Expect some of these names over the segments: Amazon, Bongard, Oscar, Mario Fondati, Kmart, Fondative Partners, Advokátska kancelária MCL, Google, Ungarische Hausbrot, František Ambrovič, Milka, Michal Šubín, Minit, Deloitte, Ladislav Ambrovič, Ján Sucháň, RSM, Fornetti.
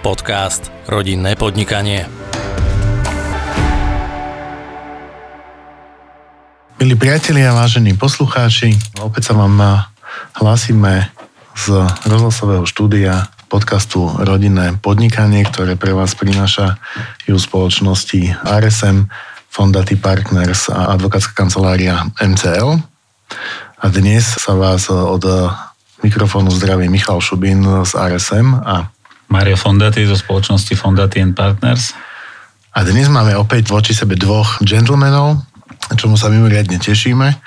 Podcast Rodinné podnikanie. Milí priatelia, vážení poslucháči, opäť sa vám hlásime z rozhlasového štúdia podcastu Rodinné podnikanie, ktoré pre vás prinášajú spoločnosti RSM, Fondative Partners a Advokátska kancelária MCL. A dnes sa vás od mikrofónu zdraví Michal Šubín z RSM a Mario Fondati zo spoločnosti Fondati & Partners. A dnes máme opäť voči sebe dvoch gentlemanov, čomu sa mimoriadne tešíme.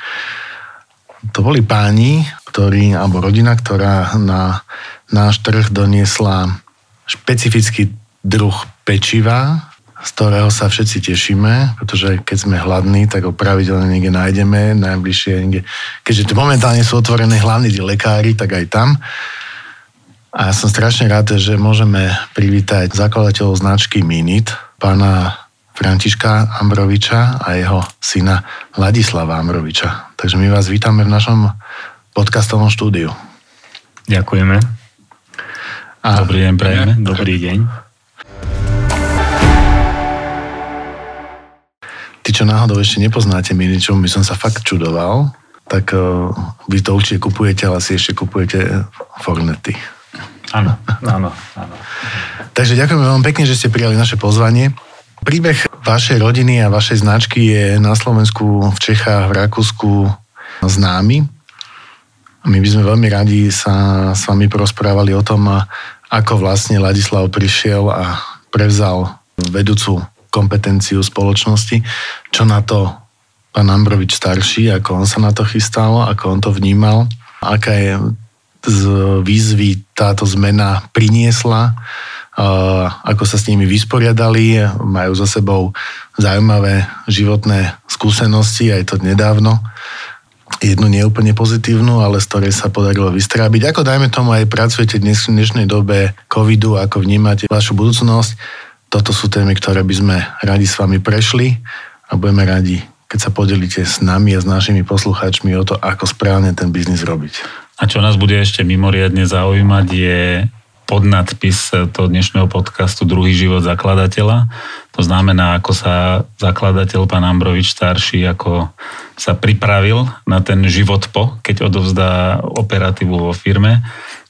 To boli páni, alebo rodina, ktorá na náš trh doniesla špecifický druh pečiva, z ktorého sa všetci tešíme, pretože keď sme hladní, tak ho pravidelne niekde nájdeme, najbližšie niekde. Keďže momentálne sú otvorené hlavne tí lekári, tak aj tam. A ja som strašne rád, že môžeme privítať zakladateľov značky Minit, pána Františka Ambroviča a jeho syna Ladislava Ambroviča. Takže my vás vítame v našom podcastovom štúdiu. Ďakujeme. Dobrý deň, prejme. Dobrý deň. Ty, čo náhodou ešte nepoznáte Minit, čomu by som sa fakt čudoval, tak vy to určite kupujete, ale si ešte kupujete Fornetti. Áno. Takže ďakujeme vám pekne, že ste prijali naše pozvanie. Príbeh vašej rodiny a vašej značky je na Slovensku, v Čechách, v Rakúsku známy. My by sme veľmi radi sa s vami porozprávali o tom, ako vlastne Ladislav prišiel a prevzal vedúcu kompetenciu spoločnosti, čo na to pán Ambrovič starší, ako on sa na to chystal, ako on to vnímal, aká je z výzvy táto zmena priniesla, ako sa s nimi vysporiadali, majú za sebou zaujímavé životné skúsenosti, aj to nedávno. Jednu neúplne pozitívnu, ale z ktorej sa podarilo vystrábiť. Ako dajme tomu aj pracujete dnes, v dnešnej dobe covidu, ako vnímate vašu budúcnosť. Toto sú témy, ktoré by sme radi s vami prešli a budeme radi, keď sa podelíte s nami a s našimi poslucháčmi o to, ako správne ten biznis robiť. A čo nás bude ešte mimoriadne zaujímať je podnadpis toho dnešného podcastu Druhý život zakladateľa. To znamená, ako sa zakladateľ pán Ambrovič starší, ako sa pripravil na ten život po, keď odovzdá operatívu vo firme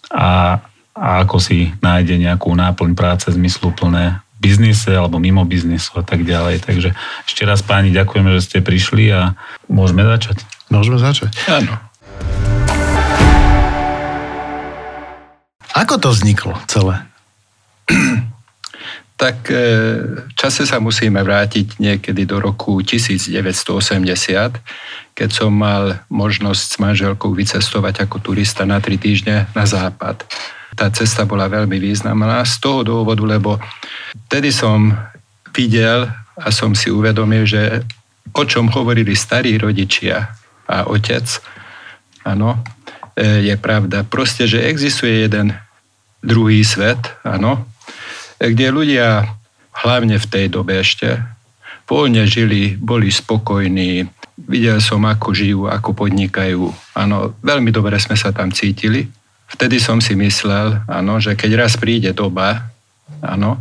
a ako si nájde nejakú náplň práce zmysluplné biznise alebo mimo biznisu a tak ďalej. Takže ešte raz páni, ďakujeme, že ste prišli a môžeme začať. Môžeme začať. Áno. Ako to vzniklo celé? Tak v čase sa musíme vrátiť niekedy do roku 1980, keď som mal možnosť s manželkou vycestovať ako turista na 3 týždne na západ. Tá cesta bola veľmi významná z toho dôvodu, lebo vtedy som videl a som si uvedomil, že o čom hovorili starí rodičia a otec, áno, je pravda. Proste, že existuje jeden druhý svet, áno, kde ľudia, hlavne v tej dobe ešte, voľne žili, boli spokojní, videl som, ako žijú, ako podnikajú, áno, veľmi dobre sme sa tam cítili. Vtedy som si myslel, áno, že keď raz príde doba, áno,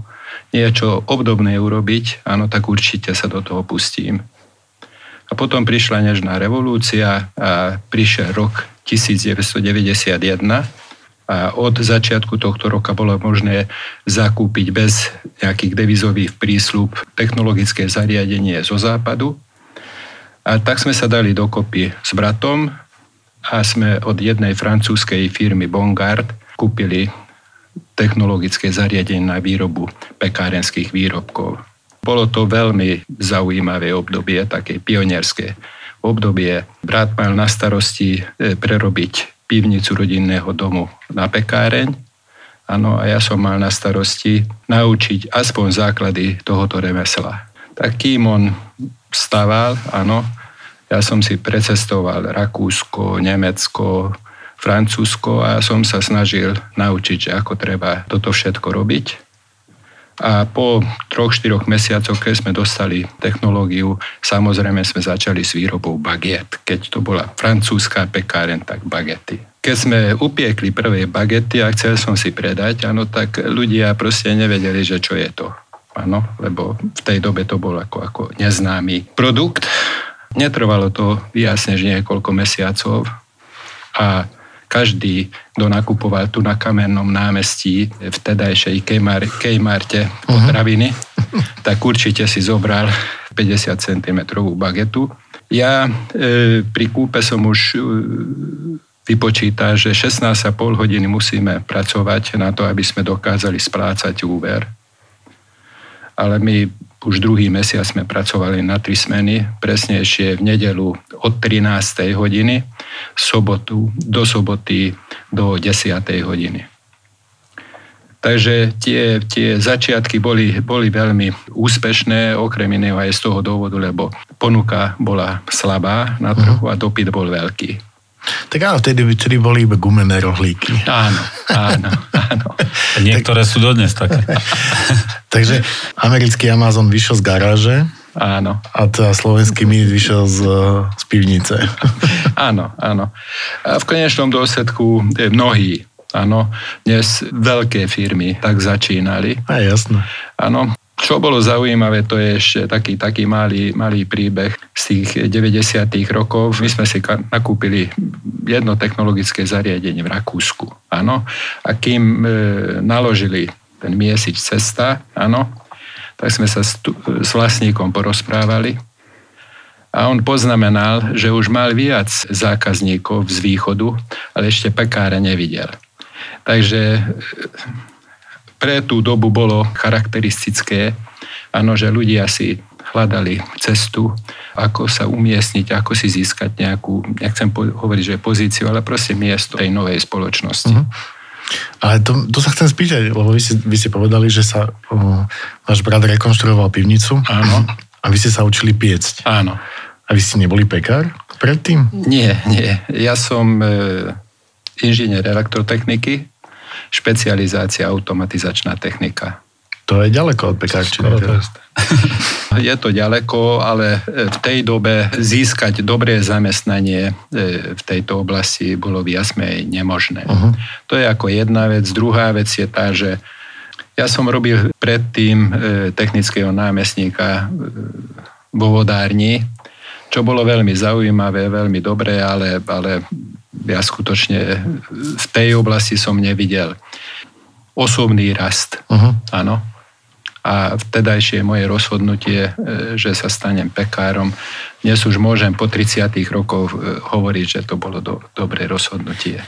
niečo obdobné urobiť, áno, tak určite sa do toho pustím. A potom prišla nežná revolúcia a prišiel rok 1991 a od začiatku tohto roka bolo možné zakúpiť bez nejakých devizových prísľub technologické zariadenie zo západu. A tak sme sa dali dokopy s bratom a sme od jednej francúzskej firmy Bongard kúpili technologické zariadenie na výrobu pekárenských výrobkov. Bolo to veľmi zaujímavé obdobie, také pionierské obdobie. Brat mal na starosti prerobiť pivnicu rodinného domu na pekáreň. Áno, a ja som mal na starosti naučiť aspoň základy tohoto remesla. Tak kým on staval, áno, ja som si precestoval Rakúsko, Nemecko, Francúzsko a som sa snažil naučiť, že ako treba toto všetko robiť. A po 3-4 mesiacoch, keď sme dostali technológiu, samozrejme sme začali s výrobou bagiet. Keď to bola francúzska pekáren, tak bagety. Keď sme upiekli prvé bagety a chcel som si predať, áno, tak ľudia proste nevedeli, že čo je to. Áno, lebo v tej dobe to bol ako neznámy produkt. Netrvalo to jasne, že niekoľko mesiacov a každý, kto nakupoval tu na Kamennom námestí v tedajšej Kmarte potraviny, tak určite si zobral 50 cm bagetu. Ja pri kúpe som už vypočítal, že 16,5 hodiny musíme pracovať na to, aby sme dokázali splácať úver. Ale my už druhý mesiac sme pracovali na 3 smeny, presnejšie v nedeľu od 13. hodiny, do soboty do 10. hodiny. Takže tie začiatky boli veľmi úspešné, okrem iného aj z toho dôvodu, lebo ponuka bola slabá na trhu a dopyt bol veľký. Tak áno, vtedy boli iba gumené rohlíky. Áno. Niektoré sú dodnes také. Takže americký Amazon vyšiel z garáže. Áno. A slovenský Minit vyšiel z pivnice. Áno. A v konečnom dôsledku mnohí, áno, dnes veľké firmy tak začínali. Aj jasné. Áno. Čo bolo zaujímavé, to je ešte taký malý príbeh z tých 90. rokov. My sme si nakúpili jedno technologické zariadenie v Rakúsku. Áno. A kým naložili ten miesič cesta, áno, tak sme sa s vlastníkom porozprávali. A on poznamenal, že už mal viac zákazníkov z východu, ale ešte pekára nevidel. Takže pre tú dobu bolo charakteristické, áno, že ľudia si hľadali cestu, ako sa umiestniť, ako si získať nejakú, nechcem hovoriť, že pozíciu, ale proste miesto tej novej spoločnosti. Ale to sa chcem spýtať, lebo vy ste povedali, že sa váš brat rekonštruoval pivnicu. Áno. A vy ste sa učili piecť. Áno. A vy ste neboli pekár predtým? Nie. Ja som inžinier elektrotechniky, špecializácia automatizačná technika. To je ďaleko od pekárčiny. Je to ďaleko, ale v tej dobe získať dobré zamestnanie v tejto oblasti bolo viac menej nemožné. Uh-huh. To je ako jedna vec. Druhá vec je tá, že ja som robil predtým technického námestníka vo vodárni, čo bolo veľmi zaujímavé, veľmi dobré, ale ja skutočne v tej oblasti som nevidel osobný rast. Uh-huh. Áno. A vtedajšie moje rozhodnutie, že sa stanem pekárom, dnes už môžem po 30 rokoch hovoriť, že to bolo dobré rozhodnutie.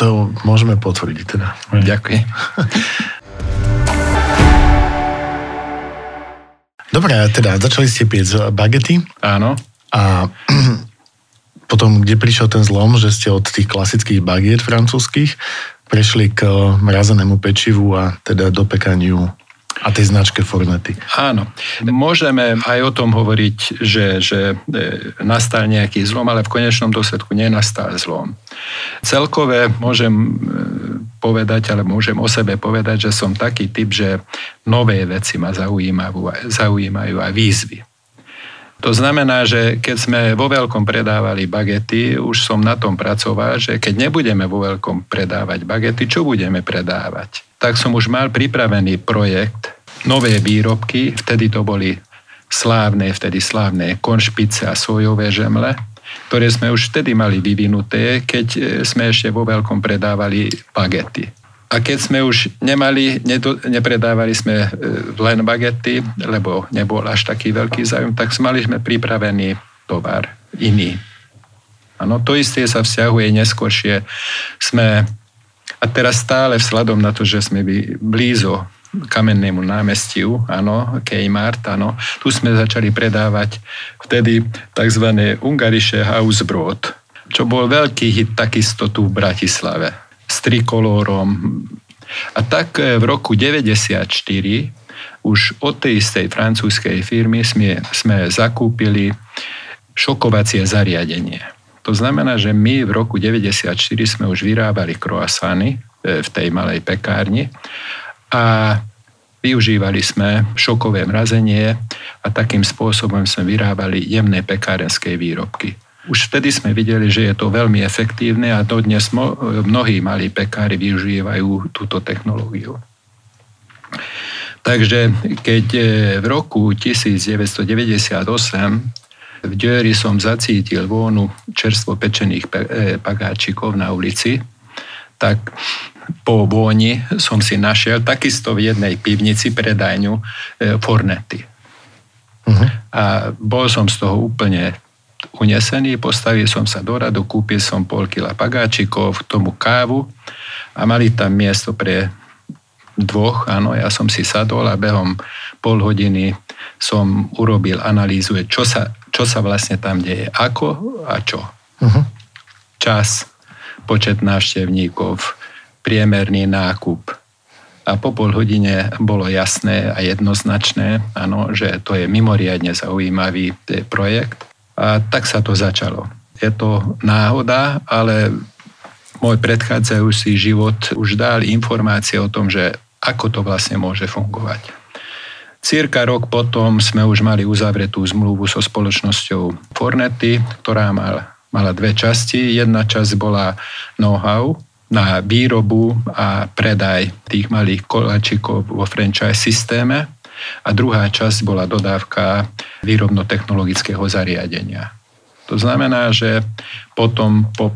To môžeme potvrdiť teda. Ďakujem. Dobre, teda začali ste piecť bagety. Áno. A potom, kde prišiel ten zlom, že ste od tých klasických bagiet francúzskych prešli k mrazenému pečivu a teda do pekaniu a tej značke Fornetti. Áno. Môžeme aj o tom hovoriť, že nastal nejaký zlom, ale v konečnom dôsledku nenastal zlom. Celkové môžem o sebe povedať, že som taký typ, že nové veci ma zaujímajú aj výzvy. To znamená, že keď sme vo veľkom predávali bagety, už som na tom pracoval, že keď nebudeme vo veľkom predávať bagety, čo budeme predávať? Tak som už mal pripravený projekt, nové výrobky, vtedy slávne konšpice a sojové žemle, ktoré sme už vtedy mali vyvinuté, keď sme ešte vo veľkom predávali bagety. A keď sme už nepredávali sme len bagety, lebo nebol až taký veľký záujem, tak mali sme pripravený tovar iný. Áno, to isté sa vzťahuje neskôršie. A teraz stále vzhľadom na to, že sme blízo Kamennému námestiu, áno, Kmart, áno, tu sme začali predávať vtedy tzv. Ungarische Hausbrot, čo bol veľký hit takisto tu v Bratislave. S trikolórom. A tak v roku 1994 už od tej istej francúzskej firmy sme zakúpili šokovacie zariadenie. To znamená, že my v roku 1994 sme už vyrábali kroasány v tej malej pekárni a Využívali sme šokové mrazenie a takým spôsobom sme vyrábali jemné pekárenské výrobky. Už vtedy sme videli, že je to veľmi efektívne a dodnes mnohí malí pekári využívajú túto technológiu. Takže keď v roku 1998 v Döri som zacítil vônu čerstvo pečených pagáčikov na ulici, tak po vôni som si našiel takisto v jednej pivnici predajňu Fornetti. Uh-huh. A bol som z toho úplne unesený, postavil som sa do radu, kúpil som 0,5 kila pagáčikov, k tomu kávu a mali tam miesto pre dvoch, áno, ja som si sadol a behom pol hodiny som urobil analýzu, čo sa vlastne tam deje, ako a čo. Uh-huh. Čas, počet návštevníkov, priemerný nákup. A po pol hodine bolo jasné a jednoznačné, áno, že to je mimoriadne zaujímavý projekt. A tak sa to začalo. Je to náhoda, ale môj predchádzajúci život už dal informácie o tom, že ako to vlastne môže fungovať. Cirka rok potom sme už mali uzavretú zmluvu so spoločnosťou Fornetti, ktorá mala dve časti. Jedna časť bola know-how na výrobu a predaj tých malých koláčikov vo franchise systéme a druhá časť bola dodávka výrobno-technologického zariadenia. To znamená, že potom po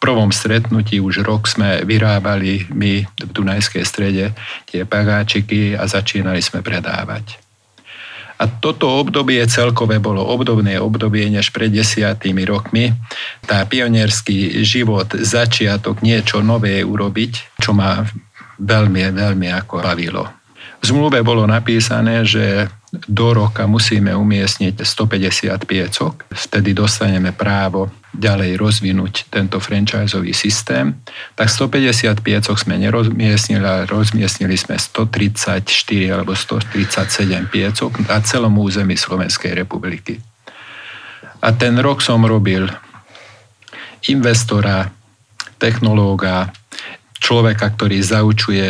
prvom stretnutí už rok sme vyrábali my v Dunajskej Strede tie pagáčiky a začínali sme predávať. A toto obdobie celkové bolo obdobné obdobie než pred 10 rokmi. Tá pionierský život, začiatok niečo nové urobiť, čo ma veľmi, veľmi ako bavilo. V zmluve bolo napísané, že do roka musíme umiestniť 150 piecok, vtedy dostaneme právo ďalej rozvinúť tento franchise-ový systém. Tak 150 piecok sme nerozmiestnili, ale rozmiestnili sme 134 alebo 137 piecok na celom území Slovenskej republiky. A ten rok som robil investora, technológa, človeka, ktorý zaučuje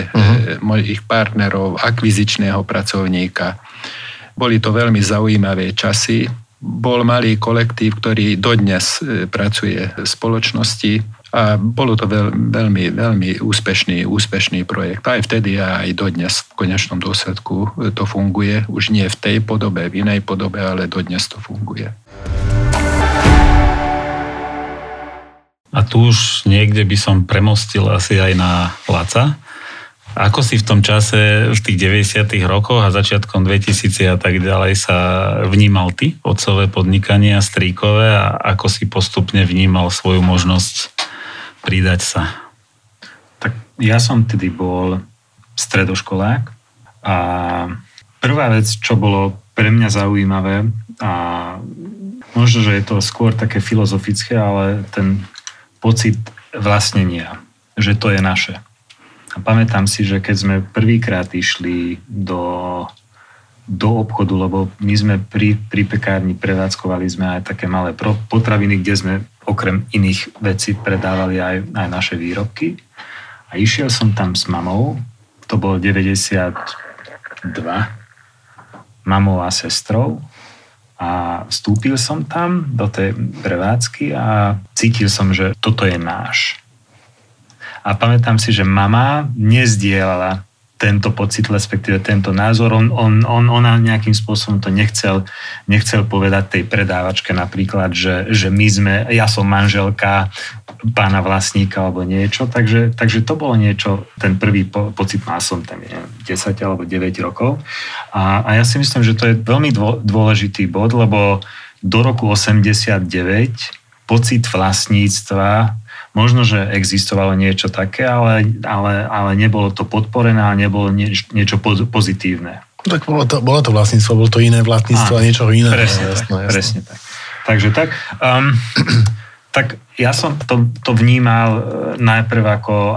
mojich partnerov, akvizičného pracovníka. Boli to veľmi zaujímavé časy. Bol malý kolektív, ktorý dodnes pracuje v spoločnosti a bolo to veľmi, veľmi úspešný projekt. Aj vtedy a aj dodnes v konečnom dôsledku to funguje. Už nie v tej podobe, v inej podobe, ale dodnes to funguje. A tu už niekde by som premostil asi aj na Laca. Ako si v tom čase, v tých 90. rokoch a začiatkom 2000 a tak ďalej sa vnímal ty, otcové podnikanie a strýkové a ako si postupne vnímal svoju možnosť pridať sa? Tak ja som tedy bol stredoškolák a prvá vec, čo bolo pre mňa zaujímavé a možno, že je to skôr také filozofické, ale ten pocit vlastnenia, že to je naše. A pamätám si, že keď sme prvýkrát išli do obchodu, lebo my sme pri pekárni prevádzkovali sme aj také malé potraviny, kde sme okrem iných vecí predávali aj naše výrobky. A išiel som tam s mamou, to bolo 92, mamou a sestrou. A vstúpil som tam do tej prevádzky a cítil som, že toto je náš. A pamätám si, že mama nezdielala tento pocit, respektíve tento názor. Ona nejakým spôsobom to nechcel povedať tej predávačke napríklad, že ja som manželka pána vlastníka alebo niečo. Takže to bolo niečo, ten prvý pocit mal som tam 10 alebo 9 rokov. A ja si myslím, že to je veľmi dôležitý bod, lebo do roku 89 pocit vlastníctva, možno, že existovalo niečo také, ale nebolo to podporené a nebolo niečo pozitívne. Tak bolo to vlastníctvo, bolo to iné vlastníctvo a niečo iné. Presne tak. Takže tak. Tak ja som to vnímal najprv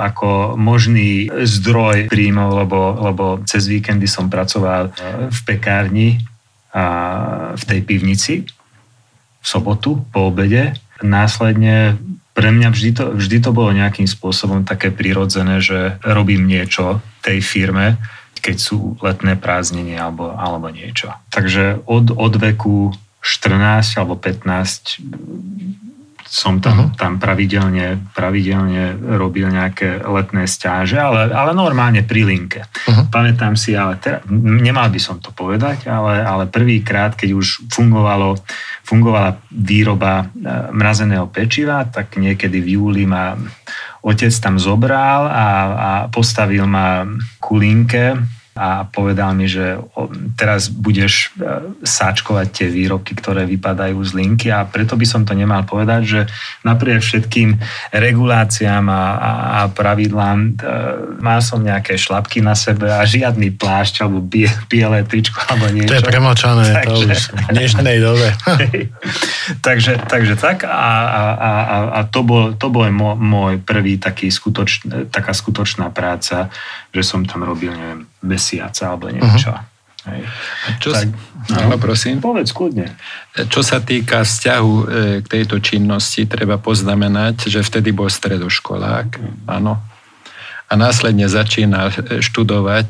ako možný zdroj príjmov, lebo cez víkendy som pracoval v pekárni a v tej pivnici v sobotu po obede. Následne pre mňa vždy to bolo nejakým spôsobom také prirodzené, že robím niečo tej firme, keď sú letné prázdniny alebo niečo. Takže od veku 14 alebo 15 som tam pravidelne robil nejaké letné stáže, ale normálne pri linke. Uh-huh. Pamätám si, ale nemal by som to povedať, ale prvýkrát, keď už fungovala výroba mrazeného pečiva, tak niekedy v júli ma otec tam zobral a postavil ma ku linke a povedal mi, že teraz budeš sáčkovať tie výrobky, ktoré vypadajú z linky, a preto by som to nemal povedať, že napriek všetkým reguláciám a pravidlám mal som nejaké šlapky na sebe a žiadny plášť alebo biele tričko alebo niečo. To je premlčané, to už v dnešnej dobe. takže tak a to bol môj prvý taká skutočná práca, že som tam robil, neviem, mesiaca alebo niečo. Áno, prosím. Povedz kľudne. Čo sa týka vzťahu k tejto činnosti, treba poznamenať, že vtedy bol stredoškolák, áno. A následne začínal študovať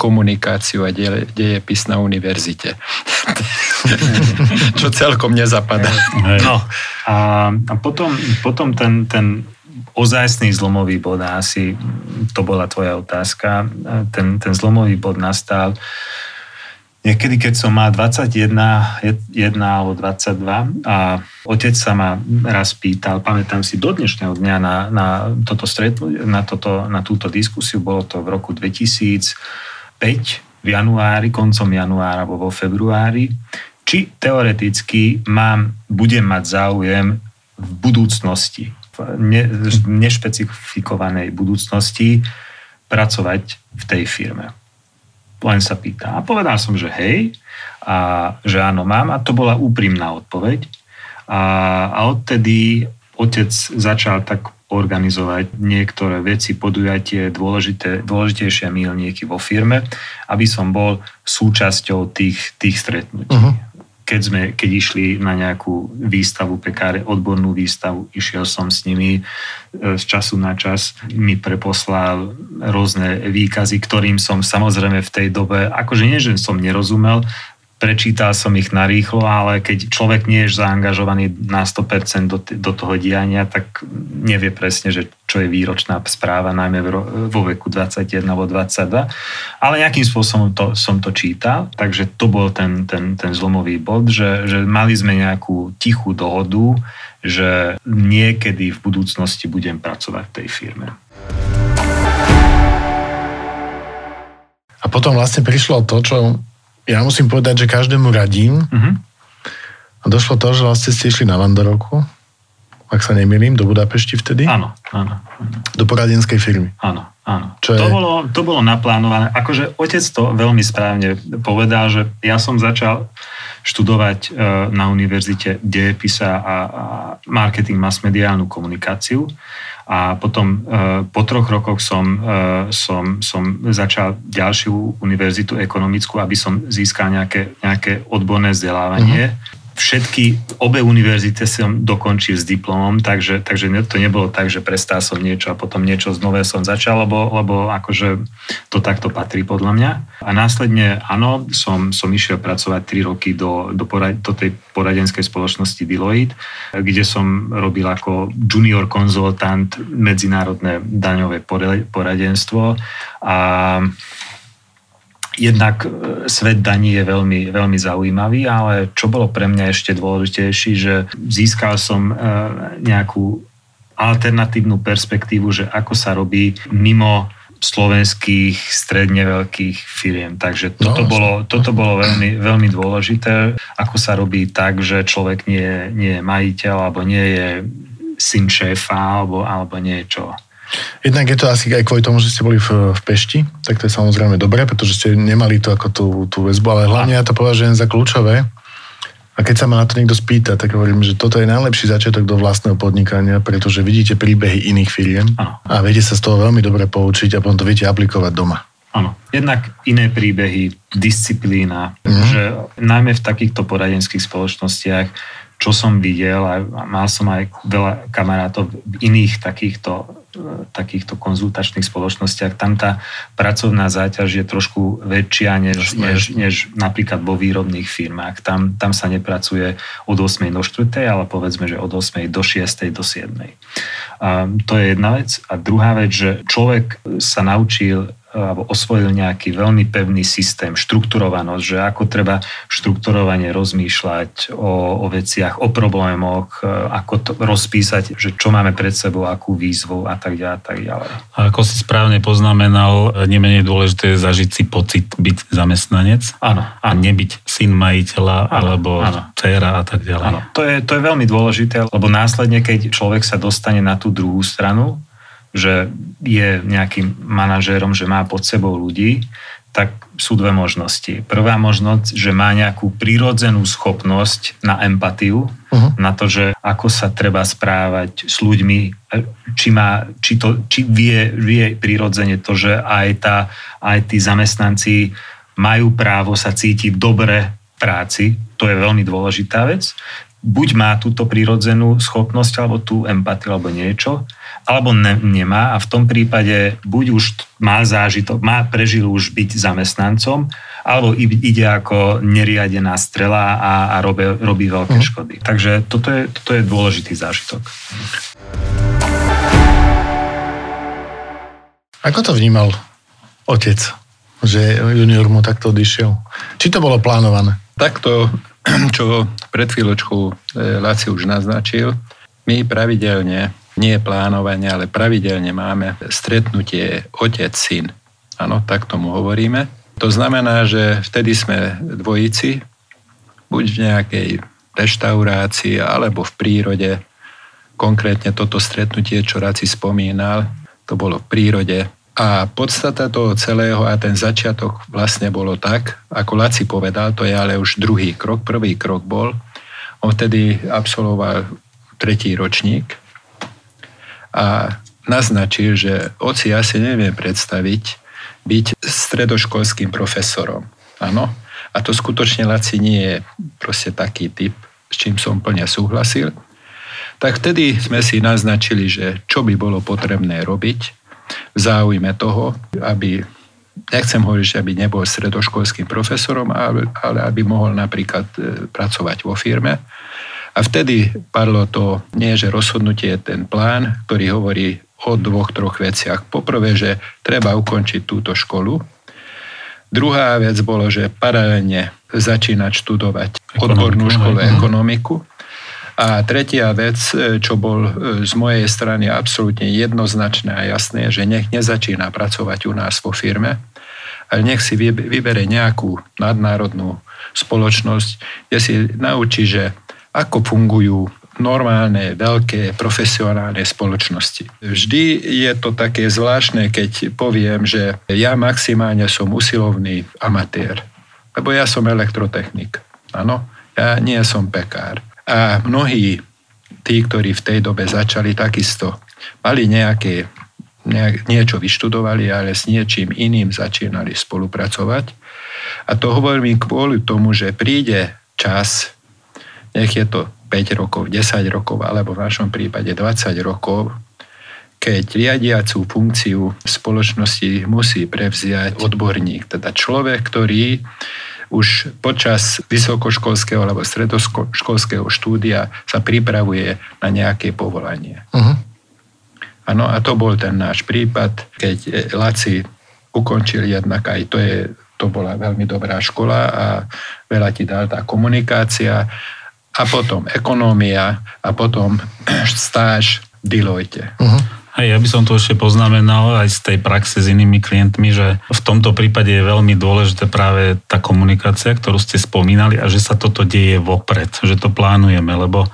komunikáciu a dejepis na univerzite. Čo celkom nezapadá. No. A potom ten ozajstný zlomový bod, asi to bola tvoja otázka, ten zlomový bod nastal niekedy, keď som mal 21 alebo 22, a otec sa ma raz pýtal, pamätám si do dnešného dňa na túto diskusiu, bolo to v roku 2005 v januári, koncom januára alebo vo februári, či teoreticky budem mať záujem v budúcnosti, nešpecifikovanej budúcnosti, pracovať v tej firme. Len sa pýta. A povedal som, že hej, a že áno, mám, a to bola úprimná odpoveď. A odtedy otec začal tak organizovať niektoré veci, podujatie, dôležitejšie míľniky vo firme, aby som bol súčasťou tých stretnutí. Uh-huh. Keď išli na nejakú výstavu pekáre, odbornú výstavu, išiel som s nimi z času na čas. Mi preposlal rôzne výkazy, ktorým som samozrejme v tej dobe, akože nie, že som nerozumel, prečítal som ich narýchlo, ale keď človek nie je zaangažovaný na 100% do toho diania, tak nevie presne, že čo je výročná správa, najmä vo veku 21 alebo 22. Ale nejakým spôsobom som to čítal, takže to bol ten zlomový bod, že mali sme nejakú tichú dohodu, že niekedy v budúcnosti budem pracovať v tej firme. A potom vlastne prišlo to, čo ja musím povedať, že každému radím. Uh-huh. A došlo to, že vlastne ste išli na vandorovku, ak sa nemýlim, do Budapešti vtedy? Áno. Do poradenskej firmy? Áno. To bolo naplánované. Akože otec to veľmi správne povedal, že ja som začal študovať na univerzite dejepisa a marketing, masmediálnu komunikáciu, a potom po 3 rokoch som začal ďalšiu univerzitu ekonomickú, aby som získal nejaké odborné vzdelávanie. Uh-huh. Obe univerzity som dokončil s diplomom, takže to nebolo tak, že prestal som niečo a potom niečo znové som začal, lebo akože to takto patrí podľa mňa. A následne, áno, som išiel pracovať 3 roky do tej poradenskej spoločnosti Deloitte, kde som robil ako junior konzultant medzinárodné daňové poradenstvo. A jednak svet daní je veľmi, veľmi zaujímavý, ale čo bolo pre mňa ešte dôležitejší, že získal som nejakú alternatívnu perspektívu, že ako sa robí mimo slovenských stredne veľkých firiem. Takže toto bolo veľmi, veľmi dôležité, ako sa robí tak, že človek nie je majiteľ alebo nie je syn šéfa alebo niečo. Jednak je to asi aj kvôli tomu, že ste boli v Pešti, tak to je samozrejme dobré, pretože ste nemali to ako tú väzbu, ale hlavne ja to považujem za kľúčové. A keď sa ma na to niekto spýta, tak hovorím, že toto je najlepší začiatok do vlastného podnikania, pretože vidíte príbehy iných firiem a viete sa z toho veľmi dobre poučiť a potom to viete aplikovať doma. Áno. Jednak iné príbehy, disciplína, že najmä v takýchto poradenských spoločnostiach čo som videl, a mal som aj veľa kamarátov v iných takýchto konzultačných spoločnostiach, tam tá pracovná záťaž je trošku väčšia než napríklad vo výrobných firmách. Tam sa nepracuje od 8 do 4, ale povedzme, že od 8 do 6, do 7. To je jedna vec. A druhá vec, že človek sa naučil alebo osvojil nejaký veľmi pevný systém, štrukturovanosť, že ako treba štrukturovane rozmýšľať o veciach, o problémoch, ako to rozpísať, že čo máme pred sebou, akú výzvu a tak ďalej. A ako si správne poznamenal, nemenej dôležité je zažiť si pocit byť zamestnanec, áno, a nebyť syn majiteľa, áno, alebo dcéra a tak ďalej. Áno. To je veľmi dôležité, lebo následne, keď človek sa dostane na tú druhú stranu, že je nejakým manažérom, že má pod sebou ľudí, tak sú dve možnosti. Prvá možnosť, že má nejakú prirodzenú schopnosť na empatiu, na to, že ako sa treba správať s ľuďmi, či vie prirodzene to, že aj tí zamestnanci majú právo sa cítiť dobre v práci. To je veľmi dôležitá vec. Buď má túto prirodzenú schopnosť, alebo tú empatiu, alebo niečo, alebo nemá, a v tom prípade buď už má zážitok, prežil už byť zamestnancom, alebo ide ako neriadená strela a robí veľké škody. Takže toto je dôležitý zážitok. Ako to vnímal otec, že junior mu takto odišiel? Či to bolo plánované? Takto, čo pred chvíľočkou Laci už naznačil, my pravidelne, nie plánovane, ale pravidelne máme stretnutie otec-syn. Áno, tak tomu hovoríme. To znamená, že vtedy sme dvojici, buď v nejakej reštaurácii, alebo v prírode. Konkrétne toto stretnutie, čo Laci spomínal, to bolo v prírode. A podstata toho celého a ten začiatok vlastne bolo tak, ako Laci povedal, to je ale už druhý krok, prvý krok bol, on vtedy absolvoval 3. ročník a naznačil, že oci, ja si neviem predstaviť byť stredoškolským profesorom. Áno, a to skutočne Laci nie je proste taký typ, s čím som plne súhlasil. Tak vtedy sme si naznačili, že čo by bolo potrebné robiť v záujme toho, aby, nechcem hovoriť, že aby nebol stredoškolským profesorom, ale aby mohol napríklad pracovať vo firme. A vtedy padlo to, nie že rozhodnutie, ten plán, ktorý hovorí o 2-3 veciach. Poprvé, že treba ukončiť túto školu. Druhá vec bolo, že paralelne začínať študovať odbornú školu ekonomiku. A tretia vec, čo bol z mojej strany absolútne jednoznačné a jasné, že nech nezačína pracovať u nás vo firme, ale nech si vybere nejakú nadnárodnú spoločnosť, kde si naučí, že ako fungujú normálne, veľké, profesionálne spoločnosti. Vždy je to také zvláštne, keď poviem, že ja maximálne som usilovný amatér, lebo ja som elektrotechnik, áno, ja nie som pekár. A mnohí tí, ktorí v tej dobe začali, takisto mali niečo vyštudovali, ale s niečím iným začínali spolupracovať. A to hovorím kvôli tomu, že príde čas, nech je to 5 rokov, 10 rokov, alebo v našom prípade 20 rokov, keď riadiacú funkciu spoločnosti musí prevziať odborník, teda človek, ktorý už počas vysokoškolského alebo stredoškolského štúdia sa pripravuje na nejaké povolanie. Áno, a to bol ten náš prípad, keď Laci ukončil jednak aj to bola veľmi dobrá škola a veľa ti dal tá komunikácia a potom ekonómia a potom stáž v Deloitte. Ja by som to ešte poznamenal aj z tej praxe s inými klientmi, že v tomto prípade je veľmi dôležité práve tá komunikácia, ktorú ste spomínali, a že sa toto deje vopred, že to plánujeme, lebo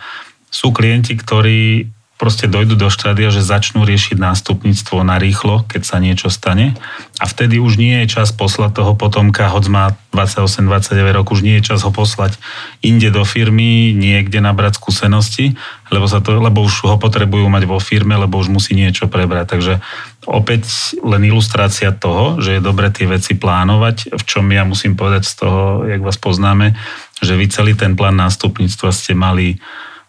sú klienti, ktorí proste dojdu do štádia, že začnú riešiť nástupníctvo narýchlo, keď sa niečo stane. A vtedy už nie je čas poslať toho potomka, hoď má 28-29 rok, už nie je čas ho poslať inde do firmy, niekde nabrať skúsenosti, lebo už ho potrebujú mať vo firme, lebo už musí niečo prebrať. Takže opäť len ilustrácia toho, že je dobre tie veci plánovať, v čom ja musím povedať z toho, jak vás poznáme, že vy celý ten plán nástupníctva ste mali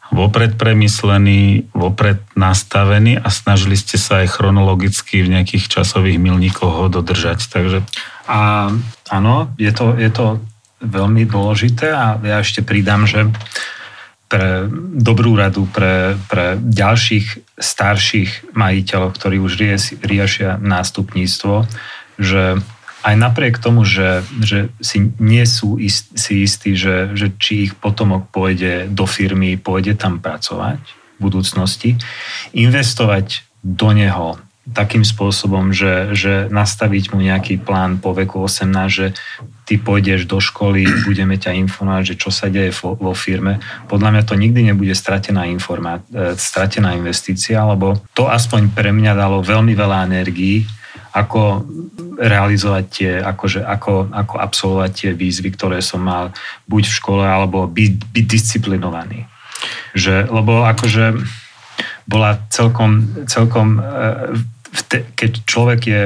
vopred premyslený, vopred nastavený a snažili ste sa aj chronologicky v nejakých časových milníkoch ho dodržať. Takže... A áno, je to veľmi dôležité a ja ešte pridám, že pre dobrú radu pre ďalších starších majiteľov, ktorí už riešia nástupníctvo, že aj napriek tomu, že si nie sú istí, že či ich potomok pôjde do firmy, pôjde tam pracovať v budúcnosti, investovať do neho takým spôsobom, že nastaviť mu nejaký plán po veku 18, že ty pôjdeš do školy, budeme ťa informovať, že čo sa deje vo firme. Podľa mňa to nikdy nebude stratená investícia, lebo to aspoň pre mňa dalo veľmi veľa energií, ako realizovať tie, ako absolvovať tie výzvy, ktoré som mal buď v škole, alebo byť disciplinovaný. Že, lebo akože bola celkom keď človek je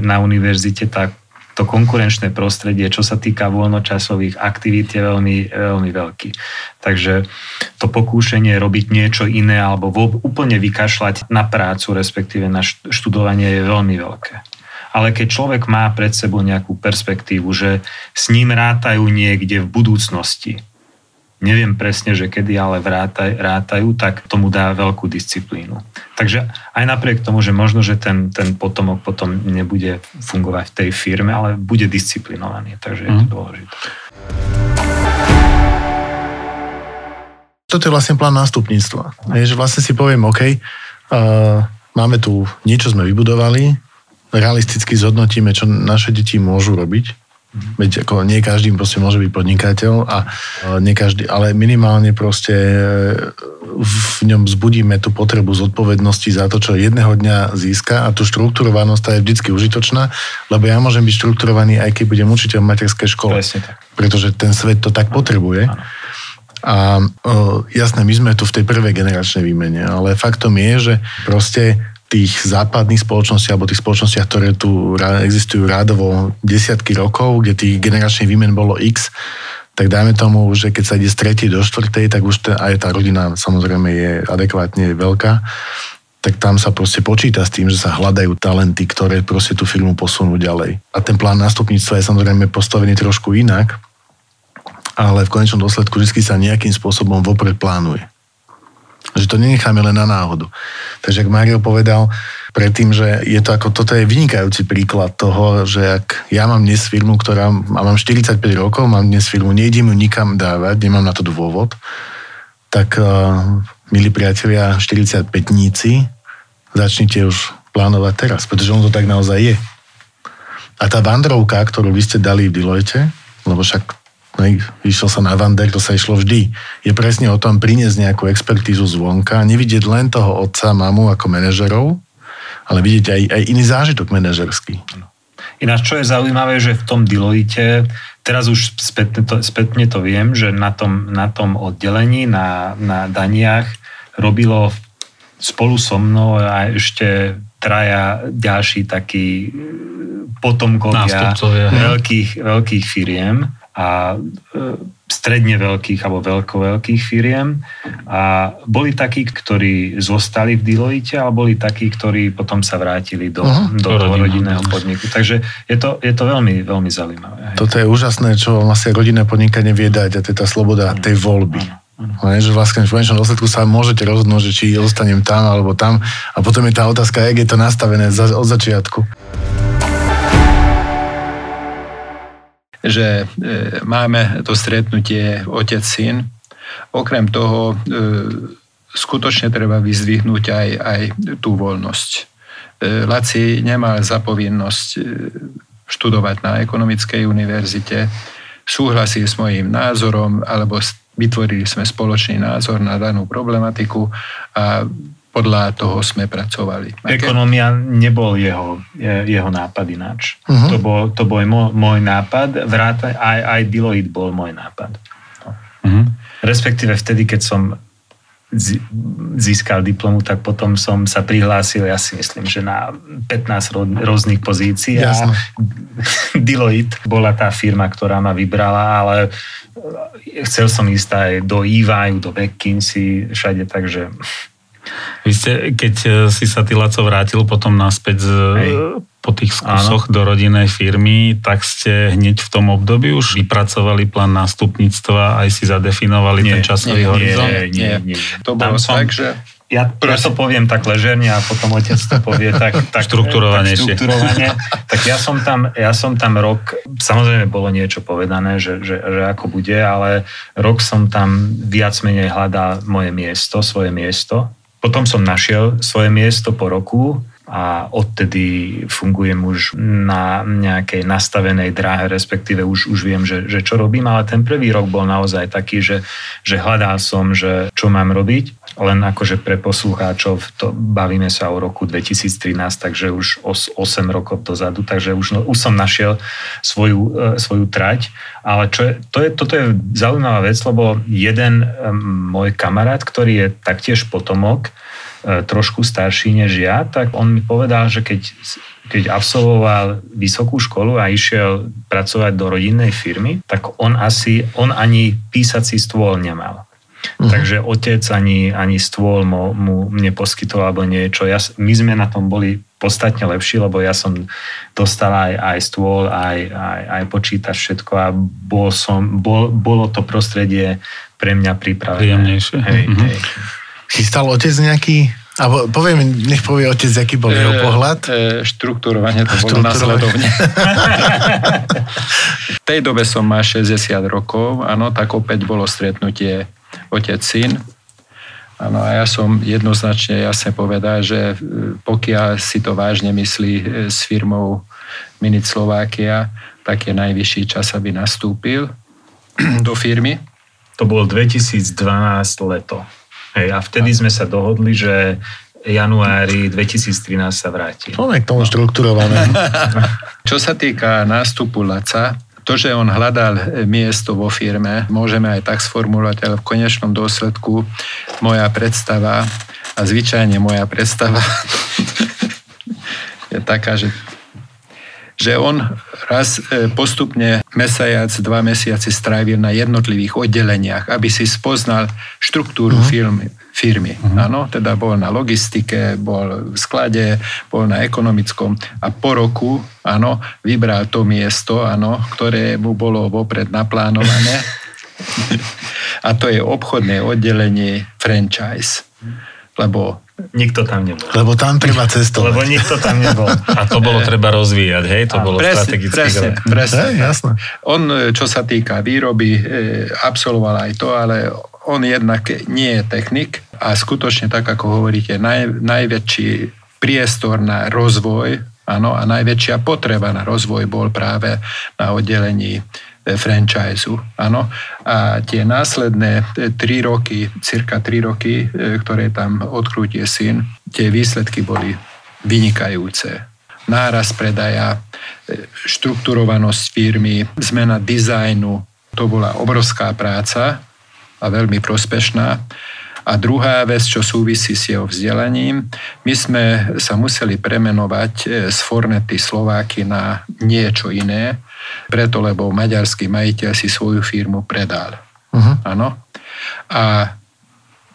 na univerzite, tak to konkurenčné prostredie, čo sa týka voľnočasových aktivít, je veľmi, veľmi veľký. Takže to pokúšanie robiť niečo iné alebo úplne vykašľať na prácu, respektíve na študovanie, je veľmi veľké. Ale keď človek má pred sebou nejakú perspektívu, že s ním rátajú niekde v budúcnosti, neviem presne, že kedy, ale rátajú, tak tomu dá veľkú disciplínu. Takže aj napriek tomu, že možno, že ten potomok potom nebude fungovať v tej firme, ale bude disciplinovaný, takže je to dôležité. Toto je vlastne plán nástupníctva. Je, že vlastne si poviem, OK, máme tu niečo, sme vybudovali, realisticky zhodnotíme, čo naše deti môžu robiť. Veď ako nie každý proste môže byť podnikateľ a nie každý, ale minimálne proste v ňom vzbudíme tú potrebu zodpovednosti za to, čo jedného dňa získa a tú štrukturovanosť tá je vždycky užitočná, lebo ja môžem byť štrukturovaný, aj keď budem učiteľ v materskej škole. Pretože ten svet to tak potrebuje. A jasné, my sme tu v tej prvej generačnej výmene, ale faktom je, že proste tých západných spoločností alebo tých spoločnostiach, ktoré tu existujú rádovo desiatky rokov, kde tých generačných výmen bolo X, tak dajme tomu, že keď sa ide z 3. do 4., tak už aj tá rodina samozrejme je adekvátne veľká, tak tam sa proste počíta s tým, že sa hľadajú talenty, ktoré proste tú firmu posunú ďalej. A ten plán nástupníctva je samozrejme postavený trošku inak, ale v konečnom dôsledku vždy sa nejakým spôsobom vopred plánuje. Že to nenecháme len na náhodu. Takže ak Mário povedal predtým, že je to ako, toto je vynikajúci príklad toho, že ak ja mám dnes firmu, mám 45 rokov, mám dnes firmu, nejdem ju nikam dávať, nemám na to dôvod, tak milí priatelia, 45-tníci, začnite už plánovať teraz, pretože on to tak naozaj je. A tá vandrovka, ktorú vy ste dali v Deloitte, lebo však išiel sa na vander, to sa išlo vždy. Je presne o tom priniesť nejakú expertízu zvonka, nevidieť len toho otca, mamu ako manažerov, ale vidieť aj iný zážitok manažerský. Ináč, čo je zaujímavé, že v tom Deloitte, teraz už spätne to viem, že na tom oddelení, na daniach robilo spolu so mnou a ešte traja ďalší takí potomkovia veľkých firiem a stredne veľkých alebo veľkých firiem a boli takí, ktorí zostali v Deloitte a boli takí, ktorí potom sa vrátili do rodinného podniku. Takže je to veľmi, veľmi zaujímavé. Toto je úžasné, čo vlastne rodinné podnikanie vie dať a to je tá sloboda tej voľby. Že vlastne v konečnom dôsledku sa môžete rozhodnúť, či zostanem tam alebo tam a potom je tá otázka, jak je to nastavené od začiatku. Že máme to stretnutie otec-syn. Okrem toho skutočne treba vyzdvihnúť aj tú voľnosť. Laci nemal zapovinnosť študovať na ekonomickej univerzite, súhlasí s mojím názorom alebo s Vytvorili sme spoločný názor na danú problematiku a podľa toho sme pracovali. Ekonomia nebol jeho nápad ináč. Uh-huh. To bol môj nápad, aj Deloitte bol môj nápad. Uh-huh. Respektíve vtedy, keď som získal diplomu, tak potom som sa prihlásil, ja si myslím, že na 15 rôznych pozícií. Jasne. A Deloitte bola tá firma, ktorá ma vybrala, ale chcel som ísť aj do EY, do McKinsey, všade, takže... Vy ste, keď si sa ty, Laco, vrátil potom naspäť po tých skúsoch do rodinnej firmy, tak ste hneď v tom období už vypracovali plán nástupníctva, aj si zadefinovali ten časový horizont? Nie. To bolo tak, že... Ja to poviem tak ležerne a potom otec to povie tak štruktúrovanejšie. Tak ja som tam rok, samozrejme bolo niečo povedané, že ako bude, ale rok som tam viac menej hľadal svoje miesto. Potom som našiel svoje miesto po roku a odtedy fungujem už na nejakej nastavenej dráhe, respektíve už viem, že čo robím, ale ten prvý rok bol naozaj taký, že hľadal som, že čo mám robiť. Len akože pre poslucháčov, bavíme sa o roku 2013, takže už 8 rokov dozadu, takže už som našiel svoju trať. Ale toto je zaujímavá vec, lebo jeden môj kamarát, ktorý je taktiež potomok, trošku starší než ja, tak on mi povedal, že keď absolvoval vysokú školu a išiel pracovať do rodinnej firmy, tak on ani písací stôl nemal. Uh-huh. Takže otec ani stôl mu neposkytoval alebo niečo. My sme na tom boli podstatne lepší, lebo ja som dostal aj stôl, aj počítač, všetko a bolo to prostredie pre mňa pripravené. Príjemnejšie. Hej. Chystal otec nejaký... Alebo nech povie otec, aký bol jeho pohľad. Štruktúrovanie to bolo následovne. V tej dobe som mal 60 rokov, áno, tak opäť bolo stretnutie otec-syn. Áno, a ja som jednoznačne jasne povedal, že pokiaľ si to vážne myslí s firmou Minit Slovakia, tak je najvyšší čas, aby nastúpil do firmy. To bol 2012 leto. Hej, a vtedy sme sa dohodli, že januári 2013 sa vráti. To je k tomu štrukturované. Čo sa týka nástupu Laca, to, že on hľadal miesto vo firme, môžeme aj tak sformulovať, ale v konečnom dôsledku moja predstava, a zvyčajne moja predstava je taká, že on raz postupne mesiac, 2 mesiace strávil na jednotlivých oddeleniach, aby si spoznal štruktúru firmy. Áno, teda bol na logistike, bol v sklade, bol na ekonomickom a po roku, áno, vybral to miesto, áno, ktoré mu bolo vopred naplánované a to je obchodné oddelenie franchise, lebo nikto tam nebol. Lebo tam treba cestovať. Lebo nikto tam nebol. A to bolo treba rozvíjať, hej? To bolo strategické. Presne. Jasné. On, čo sa týka výroby, absolvoval aj to, ale on jednak nie je technik a skutočne, tak ako hovoríte, najväčší priestor na rozvoj, áno, a najväčšia potreba na rozvoj bol práve na oddelení franchise-u, áno. A tie následné 3 roky, cirka 3 roky, ktoré tam odkrútil syn, tie výsledky boli vynikajúce. Náraz predaja, štrukturovanosť firmy, zmena dizajnu, to bola obrovská práca a veľmi prospešná. A druhá vec, čo súvisí s jeho vzdelaním, my sme sa museli premenovať z Fornetti Slováky na niečo iné, preto, lebo maďarský majiteľ si svoju firmu predal. Áno. A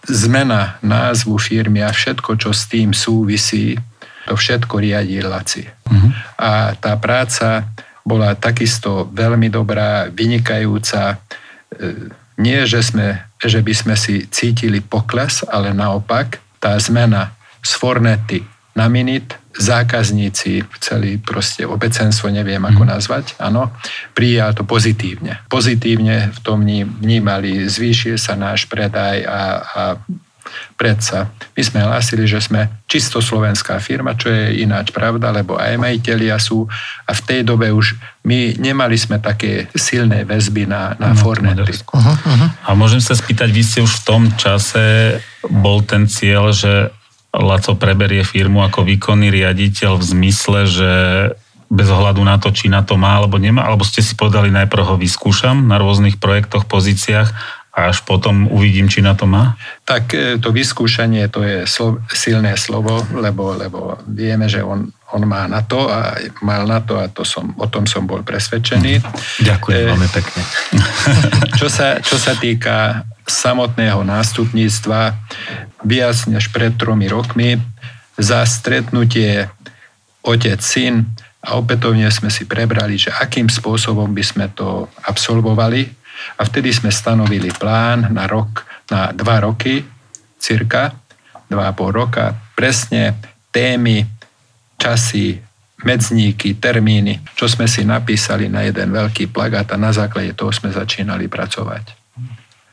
zmena názvu firmy a všetko, čo s tým súvisí, to všetko riadí Laci. Uh-huh. A tá práca bola takisto veľmi dobrá, vynikajúca. Nie, že by sme si cítili pokles, ale naopak tá zmena z Fornetti na Minit, zákazníci, celý proste obecenstvo, neviem ako nazvať, áno, prijal to pozitívne. Pozitívne v tom vnímali, zvýšil sa náš predaj a Predsa, my sme hlásili, že sme čisto slovenská firma, čo je ináč pravda, lebo aj majitelia sú a v tej dobe už my nemali sme také silné väzby na Fornetti. A môžem sa spýtať, vy ste už v tom čase bol ten cieľ, že Laco preberie firmu ako výkonný riaditeľ v zmysle, že bez ohľadu na to, či na to má alebo nemá, alebo ste si povedali najprv ho vyskúšam na rôznych projektoch, pozíciách a až potom uvidím, či na to má? Tak to vyskúšanie, to je silné slovo, lebo vieme, že on má na to a mal na to a o tom som bol presvedčený. Ďakujem veľmi pekne. Čo sa týka samotného nástupníctva, viac než pred 3 rokmi za stretnutie otec-syn a opätovne sme si prebrali, že akým spôsobom by sme to absolvovali a vtedy sme stanovili plán na 2 roky, cirka 2,5 roka, presne témy, časy, medzníky, termíny, čo sme si napísali na jeden veľký plagát a na základe toho sme začínali pracovať.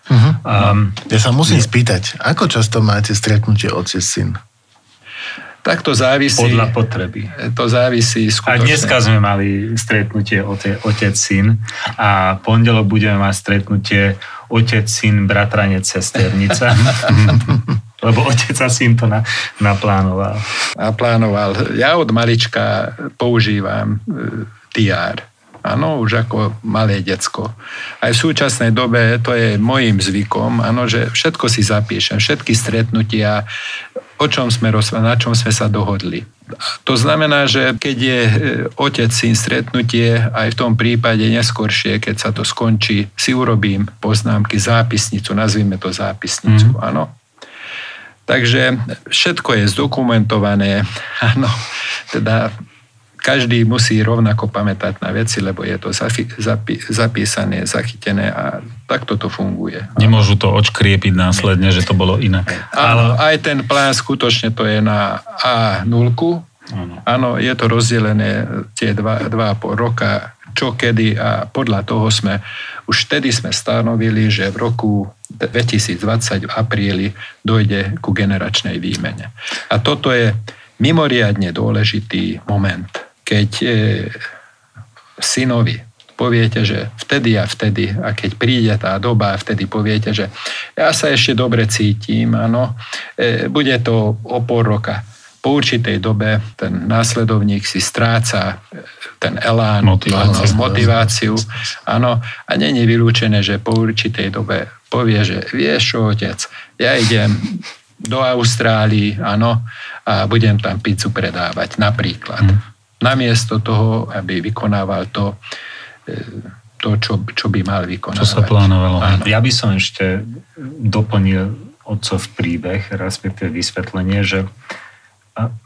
Uh-huh. Ja sa musím spýtať, ako často máte stretnutie otec-syn? Tak to závisí. Podľa potreby. To závisí skutočne. A dneska sme mali stretnutie otec-syn a pondelok budeme mať stretnutie otec-syn, bratranec, sesternica. Lebo otec a syn to naplánoval. Naplánoval. Ja od malička používam tiár. Áno, už ako malé decko. Aj v súčasnej dobe to je mojím zvykom, áno, že všetko si zapíšem, všetky stretnutia, na čom sme sa dohodli. To znamená, že keď je otec-syn stretnutie, aj v tom prípade neskôršie, keď sa to skončí, si urobím poznámky, zápisnicu, nazvime to zápisnicu, áno. Takže všetko je zdokumentované, áno, teda každý musí rovnako pamätať na veci, lebo je to zapísané, zachytené a takto to funguje. Nemôžu to odškriepiť následne, že to bolo inak. Áno, aj ten plán skutočne to je na A0. Áno, je to rozdelené tie 2,5 roka, čo kedy a podľa toho už vtedy sme stanovili, že v roku 2020 v apríli dojde ku generačnej výmene. A toto je mimoriadne dôležitý moment, keď synovi poviete, že vtedy a keď príde tá doba, vtedy poviete, že ja sa ešte dobre cítim, áno, bude to o 0,5 roka. Po určitej dobe ten následovník si stráca ten elán, motiváciu, áno, a nie je vylúčené, že po určitej dobe povie, že vieš čo, otec, ja idem do Austrálii, áno, a budem tam pizzu predávať, napríklad. Namiesto toho, aby vykonával to čo by mal vykonávať. Čo sa plánovalo. Áno. Ja by som ešte doplnil otcov príbeh, respektíve vysvetlenie, že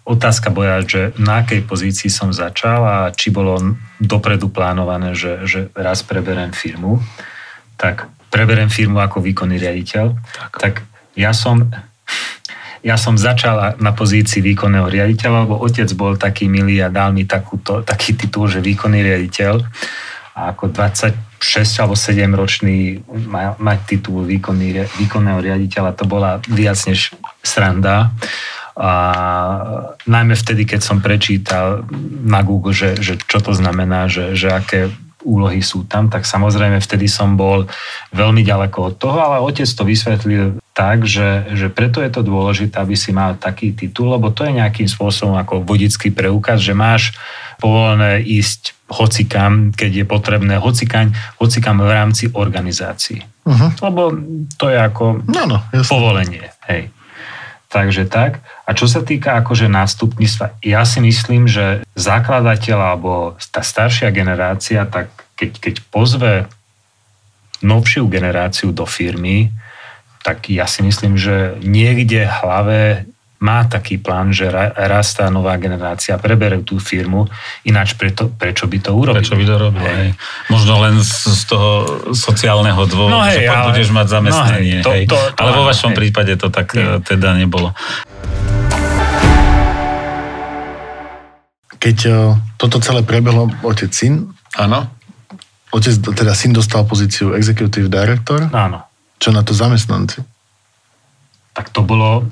otázka bola, že na akej pozícii som začal a či bolo dopredu plánované, že raz preberiem firmu, tak preberiem firmu ako výkonný riaditeľ, tak ja som začal na pozícii výkonného riaditeľa, lebo otec bol taký milý a dal mi taký titul, že výkonný riaditeľ. A ako 26 alebo 7 ročný mať titul výkonného riaditeľa, to bola viac než sranda. A najmä vtedy, keď som prečítal na Google, že čo to znamená, že aké úlohy sú tam, tak samozrejme vtedy som bol veľmi ďaleko od toho, ale otec to vysvetlil tak, že preto je to dôležité, aby si mal taký titul, lebo to je nejakým spôsobom ako vodický preukaz, že máš povolené ísť hocikam, keď je potrebné, hocikam v rámci organizácií. Uh-huh. Lebo to je ako povolenie. Hej. Takže tak. A čo sa týka akože nástupníctva, ja si myslím, že zakladateľ alebo tá staršia generácia, tak keď pozve novšiu generáciu do firmy, tak ja si myslím, že niekde v hlave má taký plán, že raz tá nová generácia preberie tú firmu, ináč prečo by to urobil? Prečo by to robil, hej. Možno len z toho sociálneho dôvodu, že budeš mať zamestnanie. Ale vo vašom prípade to tak teda nebolo. Keď toto celé prebehlo otec-syn, áno. Otec, teda syn dostal pozíciu executive director. Áno. Čo na to zamestnanci? Tak to bolo...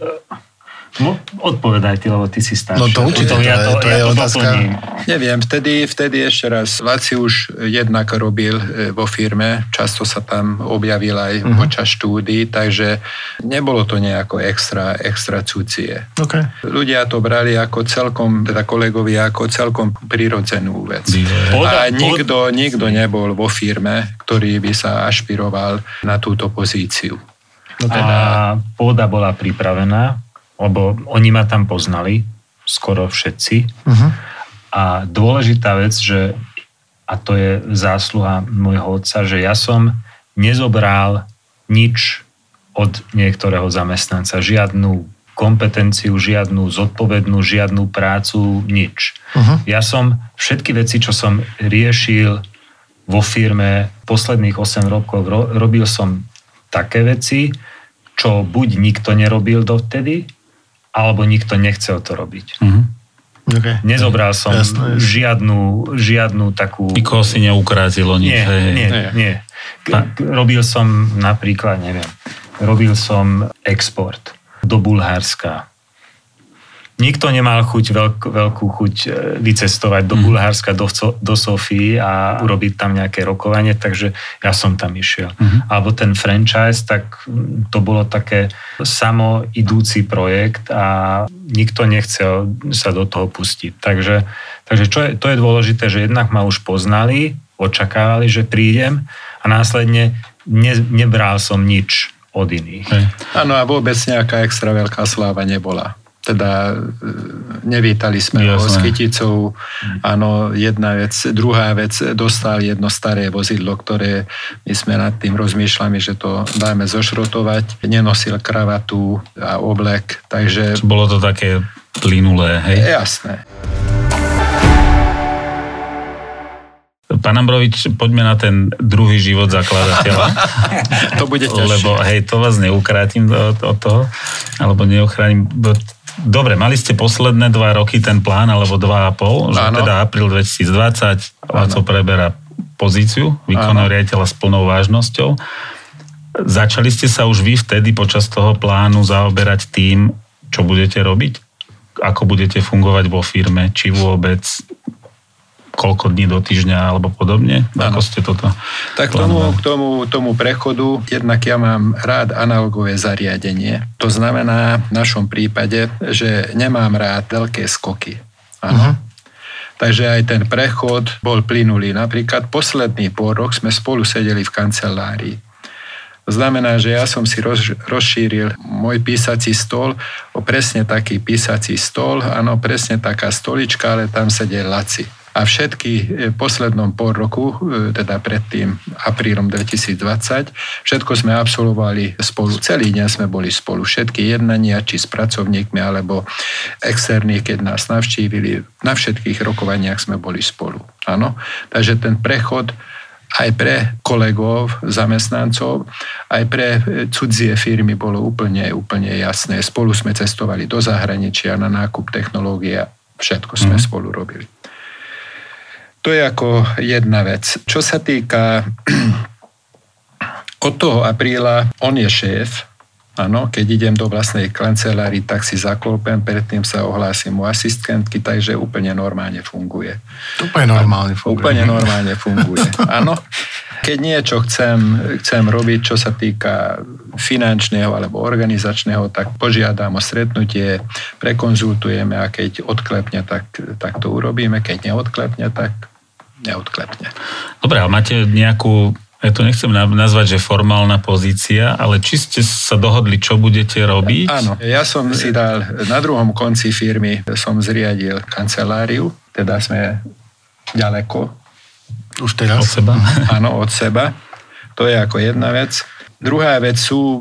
Odpovedaj ty, lebo ty si starší. No to určite, to je otázka. Doplním. Neviem, vtedy ešte raz. Laci už jednak robil vo firme, často sa tam objavil aj počas štúdií, takže nebolo to nejako extra cudzie. Okay. Ľudia to brali ako celkom, teda kolegovia, ako celkom prirodzenú vec. A nikto nebol vo firme, ktorý by sa ašpiroval na túto pozíciu. No teda... A pôda bola pripravená, lebo oni ma tam poznali, skoro všetci. Uh-huh. A dôležitá vec, že, a to je zásluha môjho otca, že ja som nezobral nič od niektorého zamestnanca, žiadnu kompetenciu, žiadnu zodpovednú, žiadnu prácu, nič. Uh-huh. Ja som všetky veci, čo som riešil vo firme posledných 8 rokov, robil som také veci, čo buď nikto nerobil dovtedy, alebo nikto nechcel to robiť. Mm-hmm. Okay. Nezobral som žiadnu takú... Nikoho si neukrátilo nič. Nie. Robil som napríklad, robil som export do Bulharska. Nikto nemal chuť, veľkú chuť vycestovať do Bulharska, do Sofii a urobiť tam nejaké rokovanie, takže ja som tam išiel. Alebo ten franchise, tak to bolo také samoidúci projekt a nikto nechcel sa do toho pustiť. Takže to je dôležité, že jednak ma už poznali, očakávali, že prídem a následne nebral som nič od iných. Áno, a vôbec nejaká extra veľká sláva nebola. Teda nevítali sme ho s kyticou. Áno, jedna vec. Druhá vec, dostal jedno staré vozidlo, ktoré my sme nad tým rozmýšľali, že to dáme zošrotovať. Nenosil kravatu a oblek, takže... Bolo to také plynulé, hej? Jasné. Pán Ambrovič, poďme na ten druhý život zakladateľa. To bude ťažšie. Lebo, to vás neukrátim od toho, alebo neochránim... Dobre, mali ste posledné 2 roky ten plán, alebo 2,5, že teda apríl 2020, Laco preberá pozíciu výkonného riaditeľa s plnou vážnosťou. Začali ste sa už vy vtedy počas toho plánu zaoberať tým, čo budete robiť? Ako budete fungovať vo firme? Či vôbec... koľko dní do týždňa alebo podobne? Ako ste toto tak tomu prechodu, jednak ja mám rád analogové zariadenie. To znamená v našom prípade, že nemám rád veľké skoky. Áno. Uh-huh. Takže aj ten prechod bol plynulý. Napríklad posledný pôrok sme spolu sedeli v kancelárii. To znamená, že ja som si rozšíril môj písací stôl o presne taký písací stôl, áno, presne taká stolička, ale tam sedel Laci. A všetky v poslednom pol roku, teda pred tým aprílom 2020, všetko sme absolvovali spolu. Celý deň sme boli spolu. Všetky jednania, či s pracovníkmi, alebo externí, keď nás navštívili, na všetkých rokovaniach sme boli spolu. Áno? Takže ten prechod aj pre kolegov, zamestnancov, aj pre cudzie firmy bolo úplne jasné. Spolu sme cestovali do zahraničia na nákup technológie, všetko sme spolu robili. To je ako jedna vec. Čo sa týka od toho apríla, on je šéf. Áno, keď idem do vlastnej kancelárii, tak si zaklopem, predtým sa ohlásim u asistentky, takže úplne normálne funguje. Úplne normálne funguje. Áno. Keď niečo chcem robiť, čo sa týka finančného alebo organizačného, tak požiadam o stretnutie, prekonzultujeme a keď odklepne, tak to urobíme, keď neodklepne, tak neodklepne. Dobre, ale máte nejakú, ja to nechcem nazvať, že formálna pozícia, ale či ste sa dohodli, čo budete robiť? Áno, ja som si dal, na druhom konci firmy som zriadil kanceláriu, teda sme ďaleko. Už teraz. Od seba. Áno, od seba. To je ako jedna vec. Druhá vec sú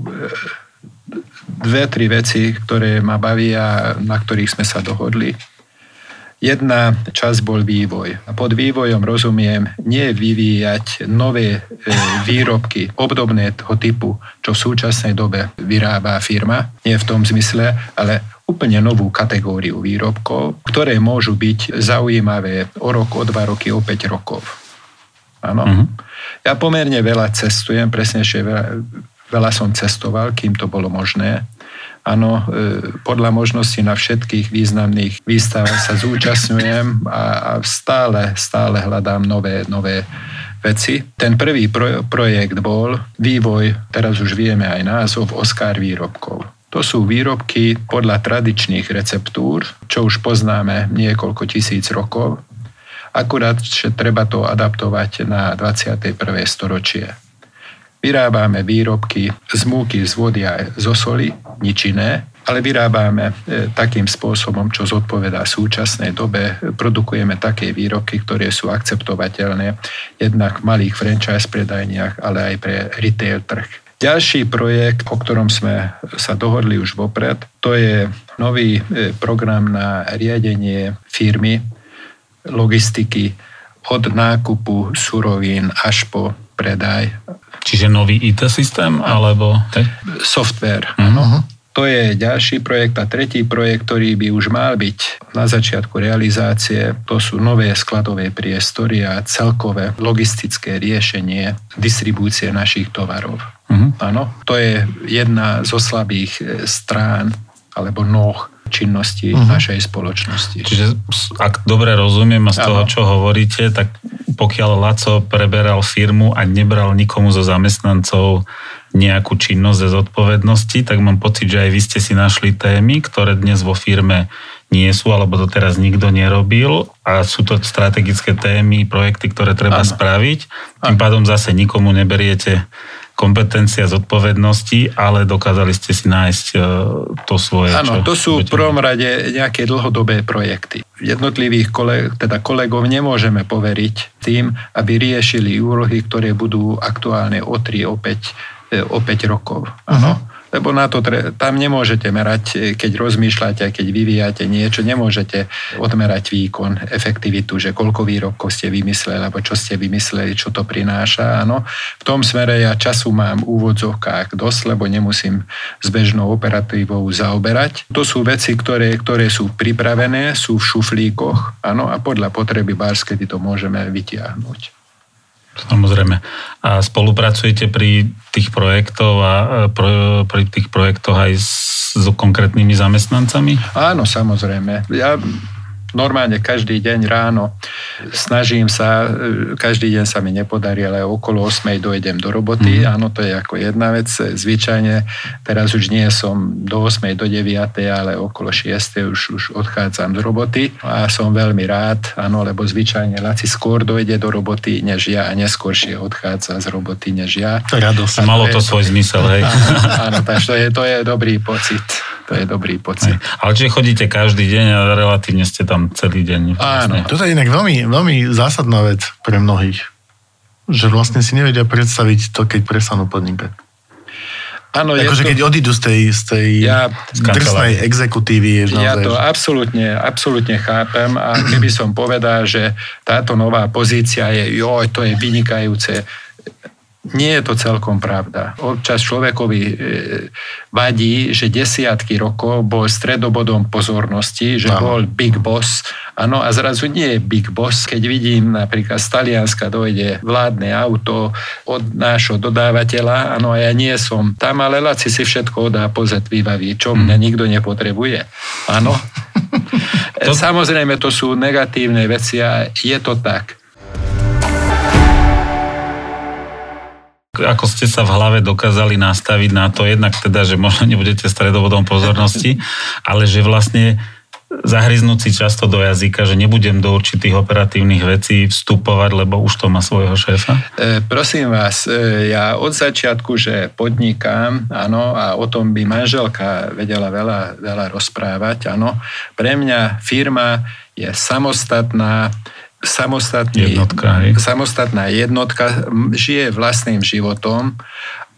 2-3 veci, ktoré ma bavia, na ktorých sme sa dohodli. Jedna časť bol vývoj. A pod vývojom rozumiem nevyvíjať nové výrobky obdobného typu, čo v súčasnej dobe vyrába firma. Nie v tom zmysle, ale úplne novú kategóriu výrobkov, ktoré môžu byť zaujímavé o rok, o 2 roky, o 5 rokov. Áno. Mm-hmm. Ja pomerne veľa cestujem, presnejšie veľa som cestoval, kým to bolo možné. Áno, podľa možnosti na všetkých významných výstavách sa zúčastňujem a stále hľadám nové veci. Ten prvý projekt bol vývoj, teraz už vieme aj názov, Oscar výrobkov. To sú výrobky podľa tradičných receptúr, čo už poznáme niekoľko tisíc rokov. Akurát, že treba to adaptovať na 21. storočie. Vyrábame výrobky z múky, z vody a zo soli, nič iné, ale vyrábame takým spôsobom, čo zodpovedá súčasnej dobe. Produkujeme také výrobky, ktoré sú akceptovateľné jednak v malých franchise predajniach, ale aj pre retail trh. Ďalší projekt, o ktorom sme sa dohodli už vopred, to je nový program na riadenie firmy, logistiky od nákupu surovín až po predaj. Čiže nový IT systém alebo software. Uh-huh. To je ďalší projekt a tretí projekt, ktorý by už mal byť na začiatku realizácie. To sú nové skladové priestory a celkové logistické riešenie distribúcie našich tovarov. Uh-huh. Áno, to je jedna zo slabých strán alebo noh činnosti našej spoločnosti. Čiže ak dobre rozumiem a z toho, čo hovoríte, tak pokiaľ Laco preberal firmu a nebral nikomu zo zamestnancov nejakú činnosť a zodpovednosti, tak mám pocit, že aj vy ste si našli témy, ktoré dnes vo firme nie sú, alebo to teraz nikto nerobil a sú to strategické témy, projekty, ktoré treba spraviť. Tým pádom zase nikomu neberiete kompetencia zodpovednosti, ale dokázali ste si nájsť to svoje. Áno, to sú v prvom rade nejaké dlhodobé projekty. Jednotlivých kolegov nemôžeme poveriť tým, aby riešili úlohy, ktoré budú aktuálne o 3, o 5 rokov. Áno. Uh-huh. Lebo na to tam nemôžete merať, keď rozmýšľate, keď vyvíjate niečo, nemôžete odmerať výkon, efektivitu, že koľko výrobkov ste vymysleli, alebo čo ste vymysleli, čo to prináša. Áno. V tom smere ja času mám v úvodzovkách dosť, lebo nemusím s bežnou operatívou zaoberať. To sú veci, ktoré sú pripravené, sú v šuflíkoch, áno, a podľa potreby bárskedy to môžeme vytiahnuť. Samozrejme. A spolupracujete pri tých projektoch a pri tých projektoch aj s konkrétnymi zamestnancami? Áno, samozrejme. Ja normálne každý deň ráno snažím sa, každý deň sa mi nepodarí, ale okolo 8:00 dojdem do roboty. Áno, to je ako jedna vec. Zvyčajne teraz už nie som do 8:00, do 9:00, ale okolo 6:00 už odchádzam z roboty a som veľmi rád, áno, lebo zvyčajne Laci skôr dojde do roboty než ja a neskôršie odchádza z roboty než ja. Radosť. Malo to svoj zmysel, hej. Áno, takže to je dobrý pocit. To je dobrý pocit. Ale čiže chodíte každý deň a relatívne ste tam celý deň. Áno. Toto je inak veľmi, veľmi zásadná vec pre mnohých, že vlastne si nevedia predstaviť to, keď prestanú podnikať. Áno, akože keď odídu z tej drsnej exekutívy. Ja to absolútne chápem a keby som povedal, že táto nová pozícia je, joj, to je vynikajúce. Nie je to celkom pravda. Občas človekovi vadí, že desiatky rokov bol stredobodom pozornosti, že bol big boss, áno, a zrazu nie je big boss. Keď vidím napríklad z Talianska dojde vládne auto od nášho dodávateľa, áno, ja nie som tam, ale Laci si všetko dá pozet, vybaví, čo mňa nikto nepotrebuje. Áno. Samozrejme, to sú negatívne veci a je to tak. Ako ste sa v hlave dokázali nastaviť na to, jednak teda, že možno nebudete stredobodom pozornosti, ale že vlastne zahryznúť si často do jazyka, že nebudem do určitých operatívnych vecí vstupovať, lebo už to má svojho šéfa? Prosím vás, ja od začiatku, že podnikám, áno, a o tom by manželka vedela veľa rozprávať, áno. Pre mňa firma je samostatná jednotka, žije vlastným životom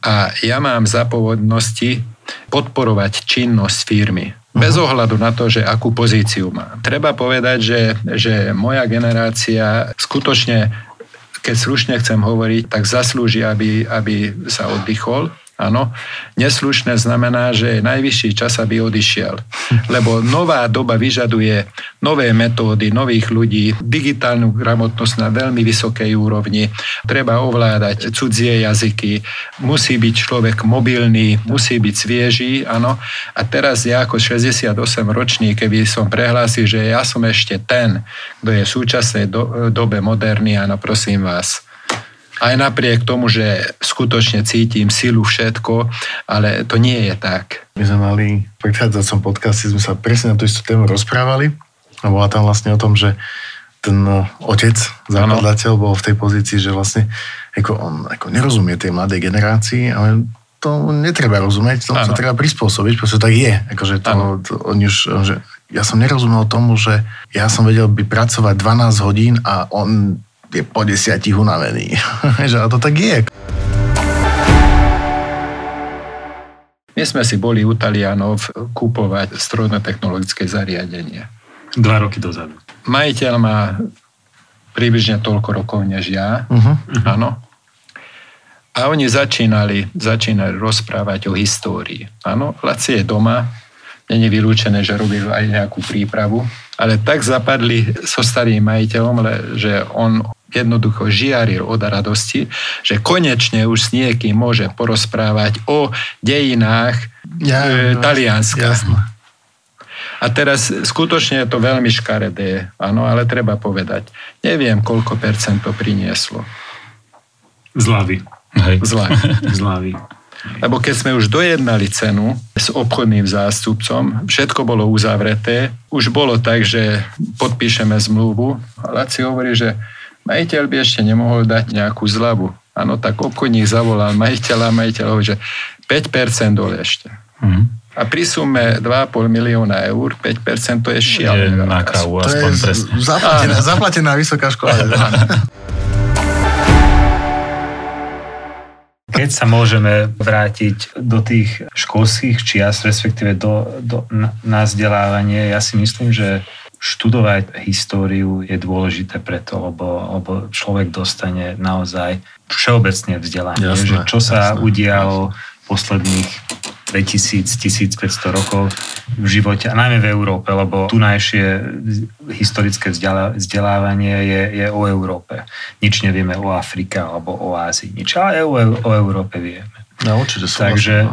a ja mám za povinnosti podporovať činnosť firmy. Bez ohľadu na to, že akú pozíciu mám. Treba povedať, že moja generácia skutočne, keď slušne chcem hovoriť, tak zaslúži, aby sa oddychol. Áno, neslušné znamená, že je najvyšší čas, aby odišiel. Lebo nová doba vyžaduje nové metódy, nových ľudí, digitálnu gramotnosť na veľmi vysokej úrovni. Treba ovládať cudzie jazyky, musí byť človek mobilný, musí byť sviežý, áno. A teraz ja ako 68-ročný, keby som prehlásil, že ja som ešte ten, kto je v súčasnej dobe moderný, áno, prosím vás. Aj napriek tomu, že skutočne cítim silu všetko, ale to nie je tak. My sme mali v predchádzajúcom podcaste, sme sa presne na tú istú tému rozprávali a bola tam vlastne o tom, že ten otec, zakladateľ, bol v tej pozícii, že vlastne ako on ako nerozumie tej mladej generácii, ale to netreba rozumieť, tomu sa treba prispôsobiť, pretože tak je. Akože to oni už, že ja som nerozumel tomu, že ja som vedel by pracovať 12 hodín a on je po 10 unavený. A to tak je. My sme si boli u Talianov kúpovať strojno-technologické zariadenie. 2 roky dozadu. Majiteľ má približne toľko rokov než ja. Áno. A oni začínali rozprávať o histórii. Áno, Laci je doma. Nie je vylúčené, že robili aj nejakú prípravu. Ale tak zapadli so starým majiteľom, že on jednoducho žiaril od radosti, že konečne už s niekým môže porozprávať o dejinách Talianska. A teraz skutočne je to veľmi škaredé, áno, ale treba povedať, neviem, koľko percent to prinieslo. Zľavy. Lebo keď sme už dojednali cenu s obchodným zástupcom, všetko bolo uzavreté, už bolo tak, že podpíšeme zmluvu. Laci hovorí, že majiteľ by ešte nemohol dať nejakú zľavu. Áno, tak obchodník zavolal majiteľa a majiteľ hovorí, že 5% dole ešte. A pri sume 2,5 milióna eur, 5% to je šialené. To je zaplatená vysoká škola. Keď sa môžeme vrátiť do tých školských čias, respektíve na vzdelávanie, ja si myslím, že študovať históriu je dôležité preto, lebo človek dostane naozaj všeobecné vzdelanie. Jasné, že čo sa udialo posledných 2000-1500 rokov v živote, a najmä v Európe, lebo tunajšie historické vzdelávanie je o Európe. Nič nevieme o Afrike alebo o Ázii. Nič, ale o Európe vieme. No, určite sú. Takže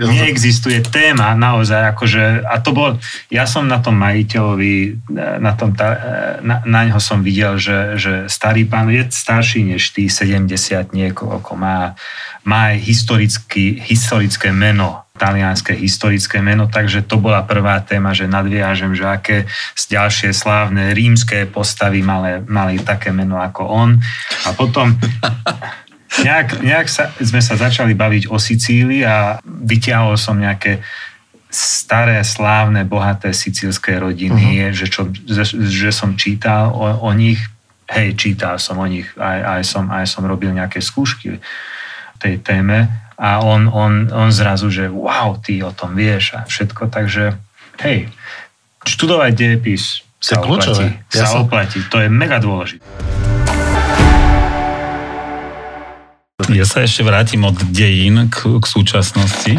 neexistuje téma naozaj, akože, a to bol, ja som na tom majiteľovi, na ňoho som videl, že starý pán je starší než tí 70 niekoľko, má historické meno, talianské historické meno, takže to bola prvá téma, že nadviažem, že aké ďalšie slávne rímske postavy mali také meno ako on. A potom Nejak sme sa začali baviť o Sicílii a vytiahol som nejaké staré, slávne, bohaté sicílske rodiny, že som čítal o nich. Hej, čítal som o nich, aj som robil nejaké skúšky tej téme a on zrazu, že wow, ty o tom vieš a všetko, takže hej, študovať dejepis sa oplatí, to je mega dôležité. Ja sa ešte vrátim od dejín k súčasnosti,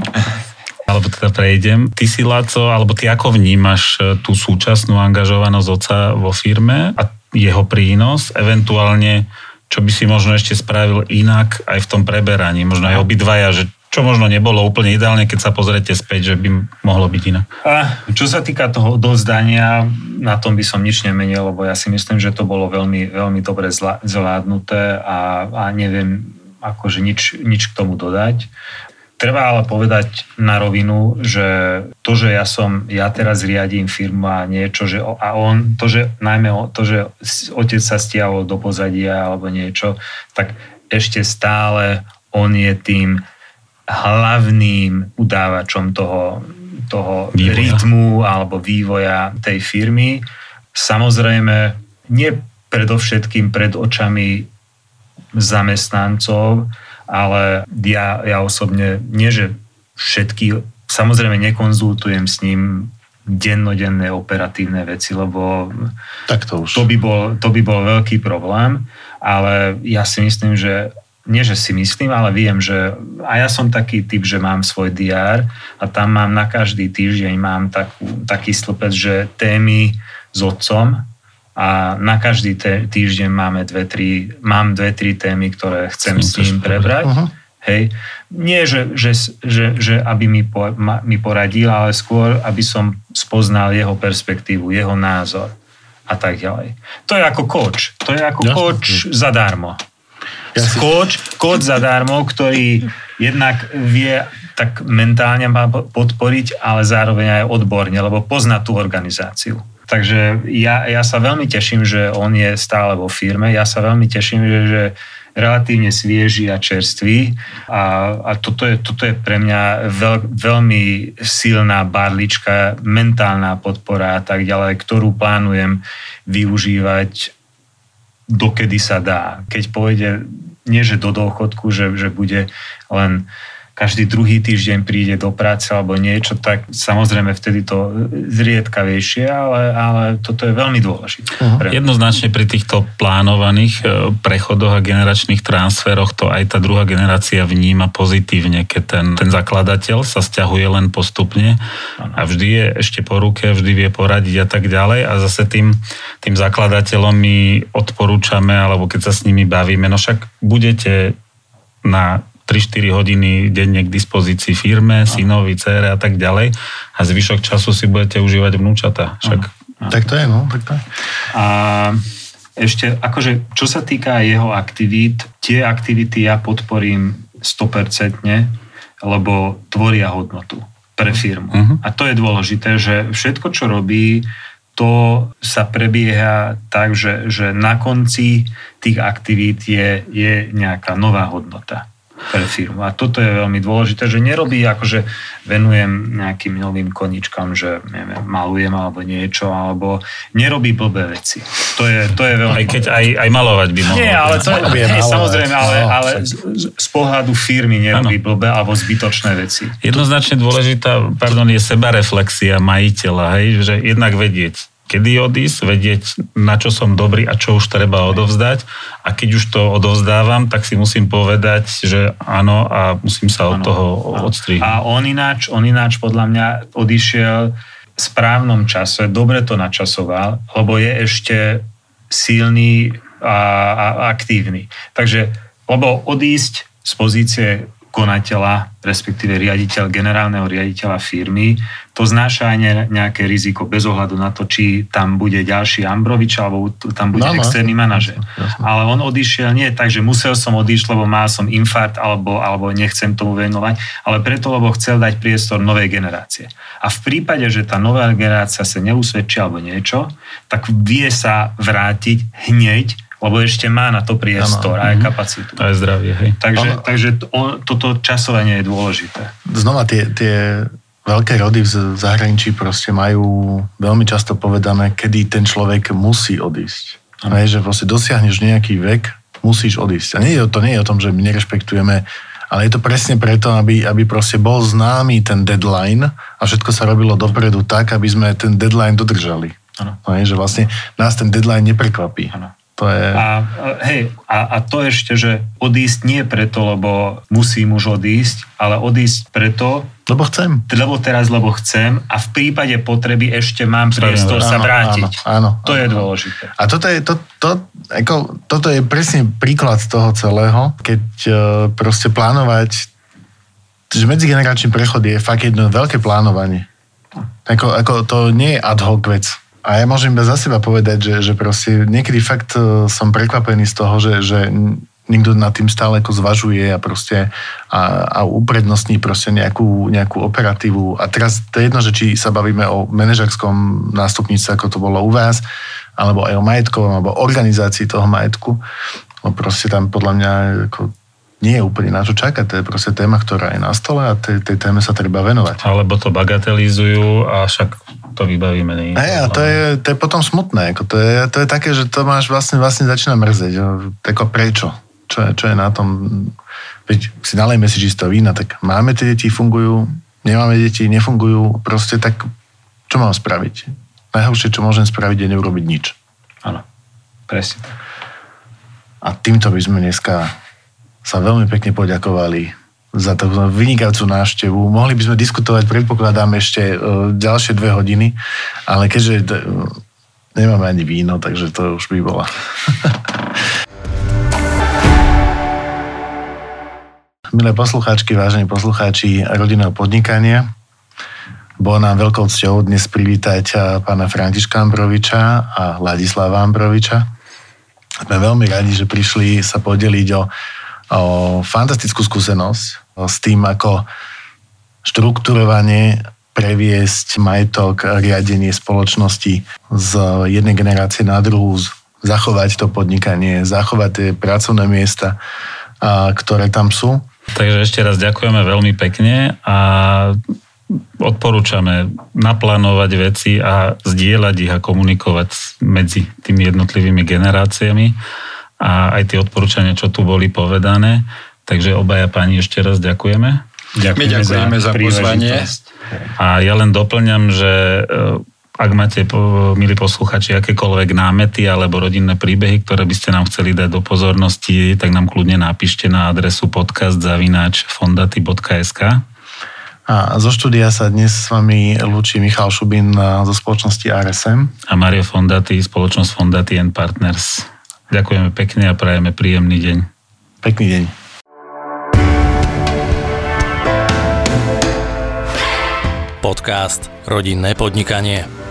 alebo teda prejdem. Ty si, Laco, alebo ty ako vnímaš tú súčasnú angažovanosť otca vo firme a jeho prínos, eventuálne, čo by si možno ešte spravil inak aj v tom preberaní, možno aj obidvaja, že čo možno nebolo úplne ideálne, keď sa pozriete späť, že by mohlo byť inak. A čo sa týka toho odovzdania, na tom by som nič nemenil, lebo ja si myslím, že to bolo veľmi, veľmi dobre zvládnuté a neviem, akože nič k tomu dodať. Treba ale povedať na rovinu, že to, že ja teraz riadím firmu a niečo, že otec sa stiahol do pozadia alebo niečo, tak ešte stále on je tým hlavným udávačom toho rytmu alebo vývoja tej firmy. Samozrejme, nie predovšetkým pred očami zamestnancov, ale ja osobne nie, že všetky, samozrejme nekonzultujem s ním dennodenné operatívne veci, lebo tak to by bol veľký problém, ale ja si myslím, že Nie, že si myslím, ale viem, že a ja som taký typ, že mám svoj diár a tam mám na každý týždeň mám taký stĺpec, že témy s otcom a na každý týždeň máme mám dve, tri témy, ktoré chcem s ním prebrať. Aha. Hej. Nie, že aby mi poradil, ale skôr, aby som spoznal jeho perspektívu, jeho názor a tak ďalej. To je ako coach. To je ako coach zadarmo. Coach zadarmo, ktorý jednak vie tak mentálne ma podporiť, ale zároveň aj odborne, lebo pozná tú organizáciu. Takže ja sa veľmi teším, že on je stále vo firme. Ja sa veľmi teším, že relatívne svieži a čerství. A toto je pre mňa veľmi silná barlička, mentálna podpora a tak ďalej, ktorú plánujem využívať dokedy sa dá. Keď pôjde, nie že do dôchodku, že bude len každý druhý týždeň príde do práce alebo niečo, tak samozrejme vtedy to zriedkavejšie, ale toto je veľmi dôležité. Uh-huh. Jednoznačne pri týchto plánovaných prechodoch a generačných transferoch to aj tá druhá generácia vníma pozitívne, keď ten zakladateľ sa sťahuje len postupne a vždy je ešte po ruke, vždy vie poradiť a tak ďalej a zase tým zakladateľom my odporúčame, alebo keď sa s nimi bavíme, no však budete na 3-4 hodiny denne k dispozícii firme, synovi, dcére a tak ďalej a zvyšok času si budete užívať vnúčata. Však... Tak to je, no. Tak to je. A ešte, akože, čo sa týka jeho aktivít, tie aktivity ja podporím 100%, lebo tvoria hodnotu pre firmu. Uh-huh. A to je dôležité, že všetko, čo robí, to sa prebieha tak, že na konci tých aktivít je nejaká nová hodnota pre firmu. A toto je veľmi dôležité, že nerobí, akože venujem nejakým novým koníčkam, že neviem, malujem alebo niečo, alebo nerobí blbé veci. To je veľmi... Aj keď aj malovať by mohol. Nie, ale to je, samozrejme, ale z pohľadu firmy nerobí blbé alebo zbytočné veci. Jednoznačne dôležitá, je sebareflexia majiteľa, hej, že jednak vedieť, kedy odísť, vedieť, na čo som dobrý a čo už treba odovzdať. A keď už to odovzdávam, tak si musím povedať, že áno a musím sa od toho odstrihnúť. A on ináč podľa mňa odišiel v správnom čase, dobre to načasoval, lebo je ešte silný a aktívny. Takže, lebo odísť z pozície konateľa, respektíve generálneho riaditeľa firmy. To znáša aj nejaké riziko bez ohľadu na to, či tam bude ďalší Ambrovič, alebo tam bude externý manažer. Ale on odišiel nie tak, že musel som odísť, lebo mal som infarkt, alebo nechcem tomu venovať, ale preto, lebo chcel dať priestor novej generácie. A v prípade, že tá nová generácia sa neusvedčí alebo niečo, tak vie sa vrátiť hneď, lebo ešte má na to priestor a aj kapacitu. Aj zdravie, hej. Takže toto časovanie je dôležité. Znova tie veľké rody v zahraničí proste majú veľmi často povedané, kedy ten človek musí odísť. Hej, že proste dosiahneš nejaký vek, musíš odísť. A nie je o tom, že my nerešpektujeme, ale je to presne preto, aby proste bol známy ten deadline a všetko sa robilo dopredu tak, aby sme ten deadline dodržali. Hej, že vlastne nás ten deadline neprekvapí. To je... A to ešte, že odísť nie preto, lebo musím už odísť, ale odísť preto... Lebo chcem a v prípade potreby ešte mám priestor sa vrátiť. Áno, to je dôležité. A toto je presne príklad z toho celého, keď proste plánovať, že medzigeneračný prechod je fakt jedno veľké plánovanie. Ako to nie je ad hoc vec. A ja môžem iba za seba povedať, že proste niekedy fakt som prekvapený z toho, že niekto nad tým stále ako zvažuje a proste a uprednostní proste nejakú operatívu. A teraz to je jedno, že či sa bavíme o manažerskom nástupnice, ako to bolo u vás, alebo aj o majetkovom, alebo organizácii toho majetku. No proste tam podľa mňa ako nie je úplne na čo čakať. To je proste téma, ktorá je na stole a tej téme sa treba venovať. Alebo to bagatelizujú a však to vybavíme. A to je potom smutné. To je také, že to máš vlastne začína mrzeť. Tako prečo? Čo je na tom? Veď si nalejme si čisto vína, tak máme tie deti, fungujú, nemáme deti, nefungujú, proste tak čo mám spraviť? Najhoršie, čo môžem spraviť, je neurobiť nič. Áno, presne. A týmto by sme dneska sa veľmi pekne poďakovali za tú vynikajúcu návštevu. Mohli by sme diskutovať, predpokladám, ešte ďalšie 2 hodiny, ale keďže nemáme ani víno, takže to už by bola. Milé poslucháčky, vážení poslucháči Rodinného podnikania, bolo nám veľkou cťou dnes privítať pána Františka Ambroviča a Ladislava Ambroviča. Sme veľmi radi, že prišli sa podeliť o fantastickú skúsenosť s tým, ako štrukturovanie previesť majetok, riadenie spoločnosti z jednej generácie na druhú, zachovať to podnikanie, zachovať tie pracovné miesta, ktoré tam sú. Takže ešte raz ďakujeme veľmi pekne a odporúčame naplánovať veci a zdieľať ich a komunikovať medzi tými jednotlivými generáciami a aj tie odporúčania, čo tu boli povedané. Takže obaja páni ešte raz ďakujeme. Ďakujeme za pozvanie. A ja len doplňam, že ak máte, milí posluchači, akékoľvek námety alebo rodinné príbehy, ktoré by ste nám chceli dať do pozornosti, tak nám kľudne napíšte na adresu podcast@fondaty.sk. A zo štúdia sa dnes s vami lúči Michal Šubin zo spoločnosti RSM. A Mario Fondati, spoločnosť Fondative Partners. Ďakujeme pekne a prajeme príjemný deň. Pekný deň. Podcast Rodinné podnikanie.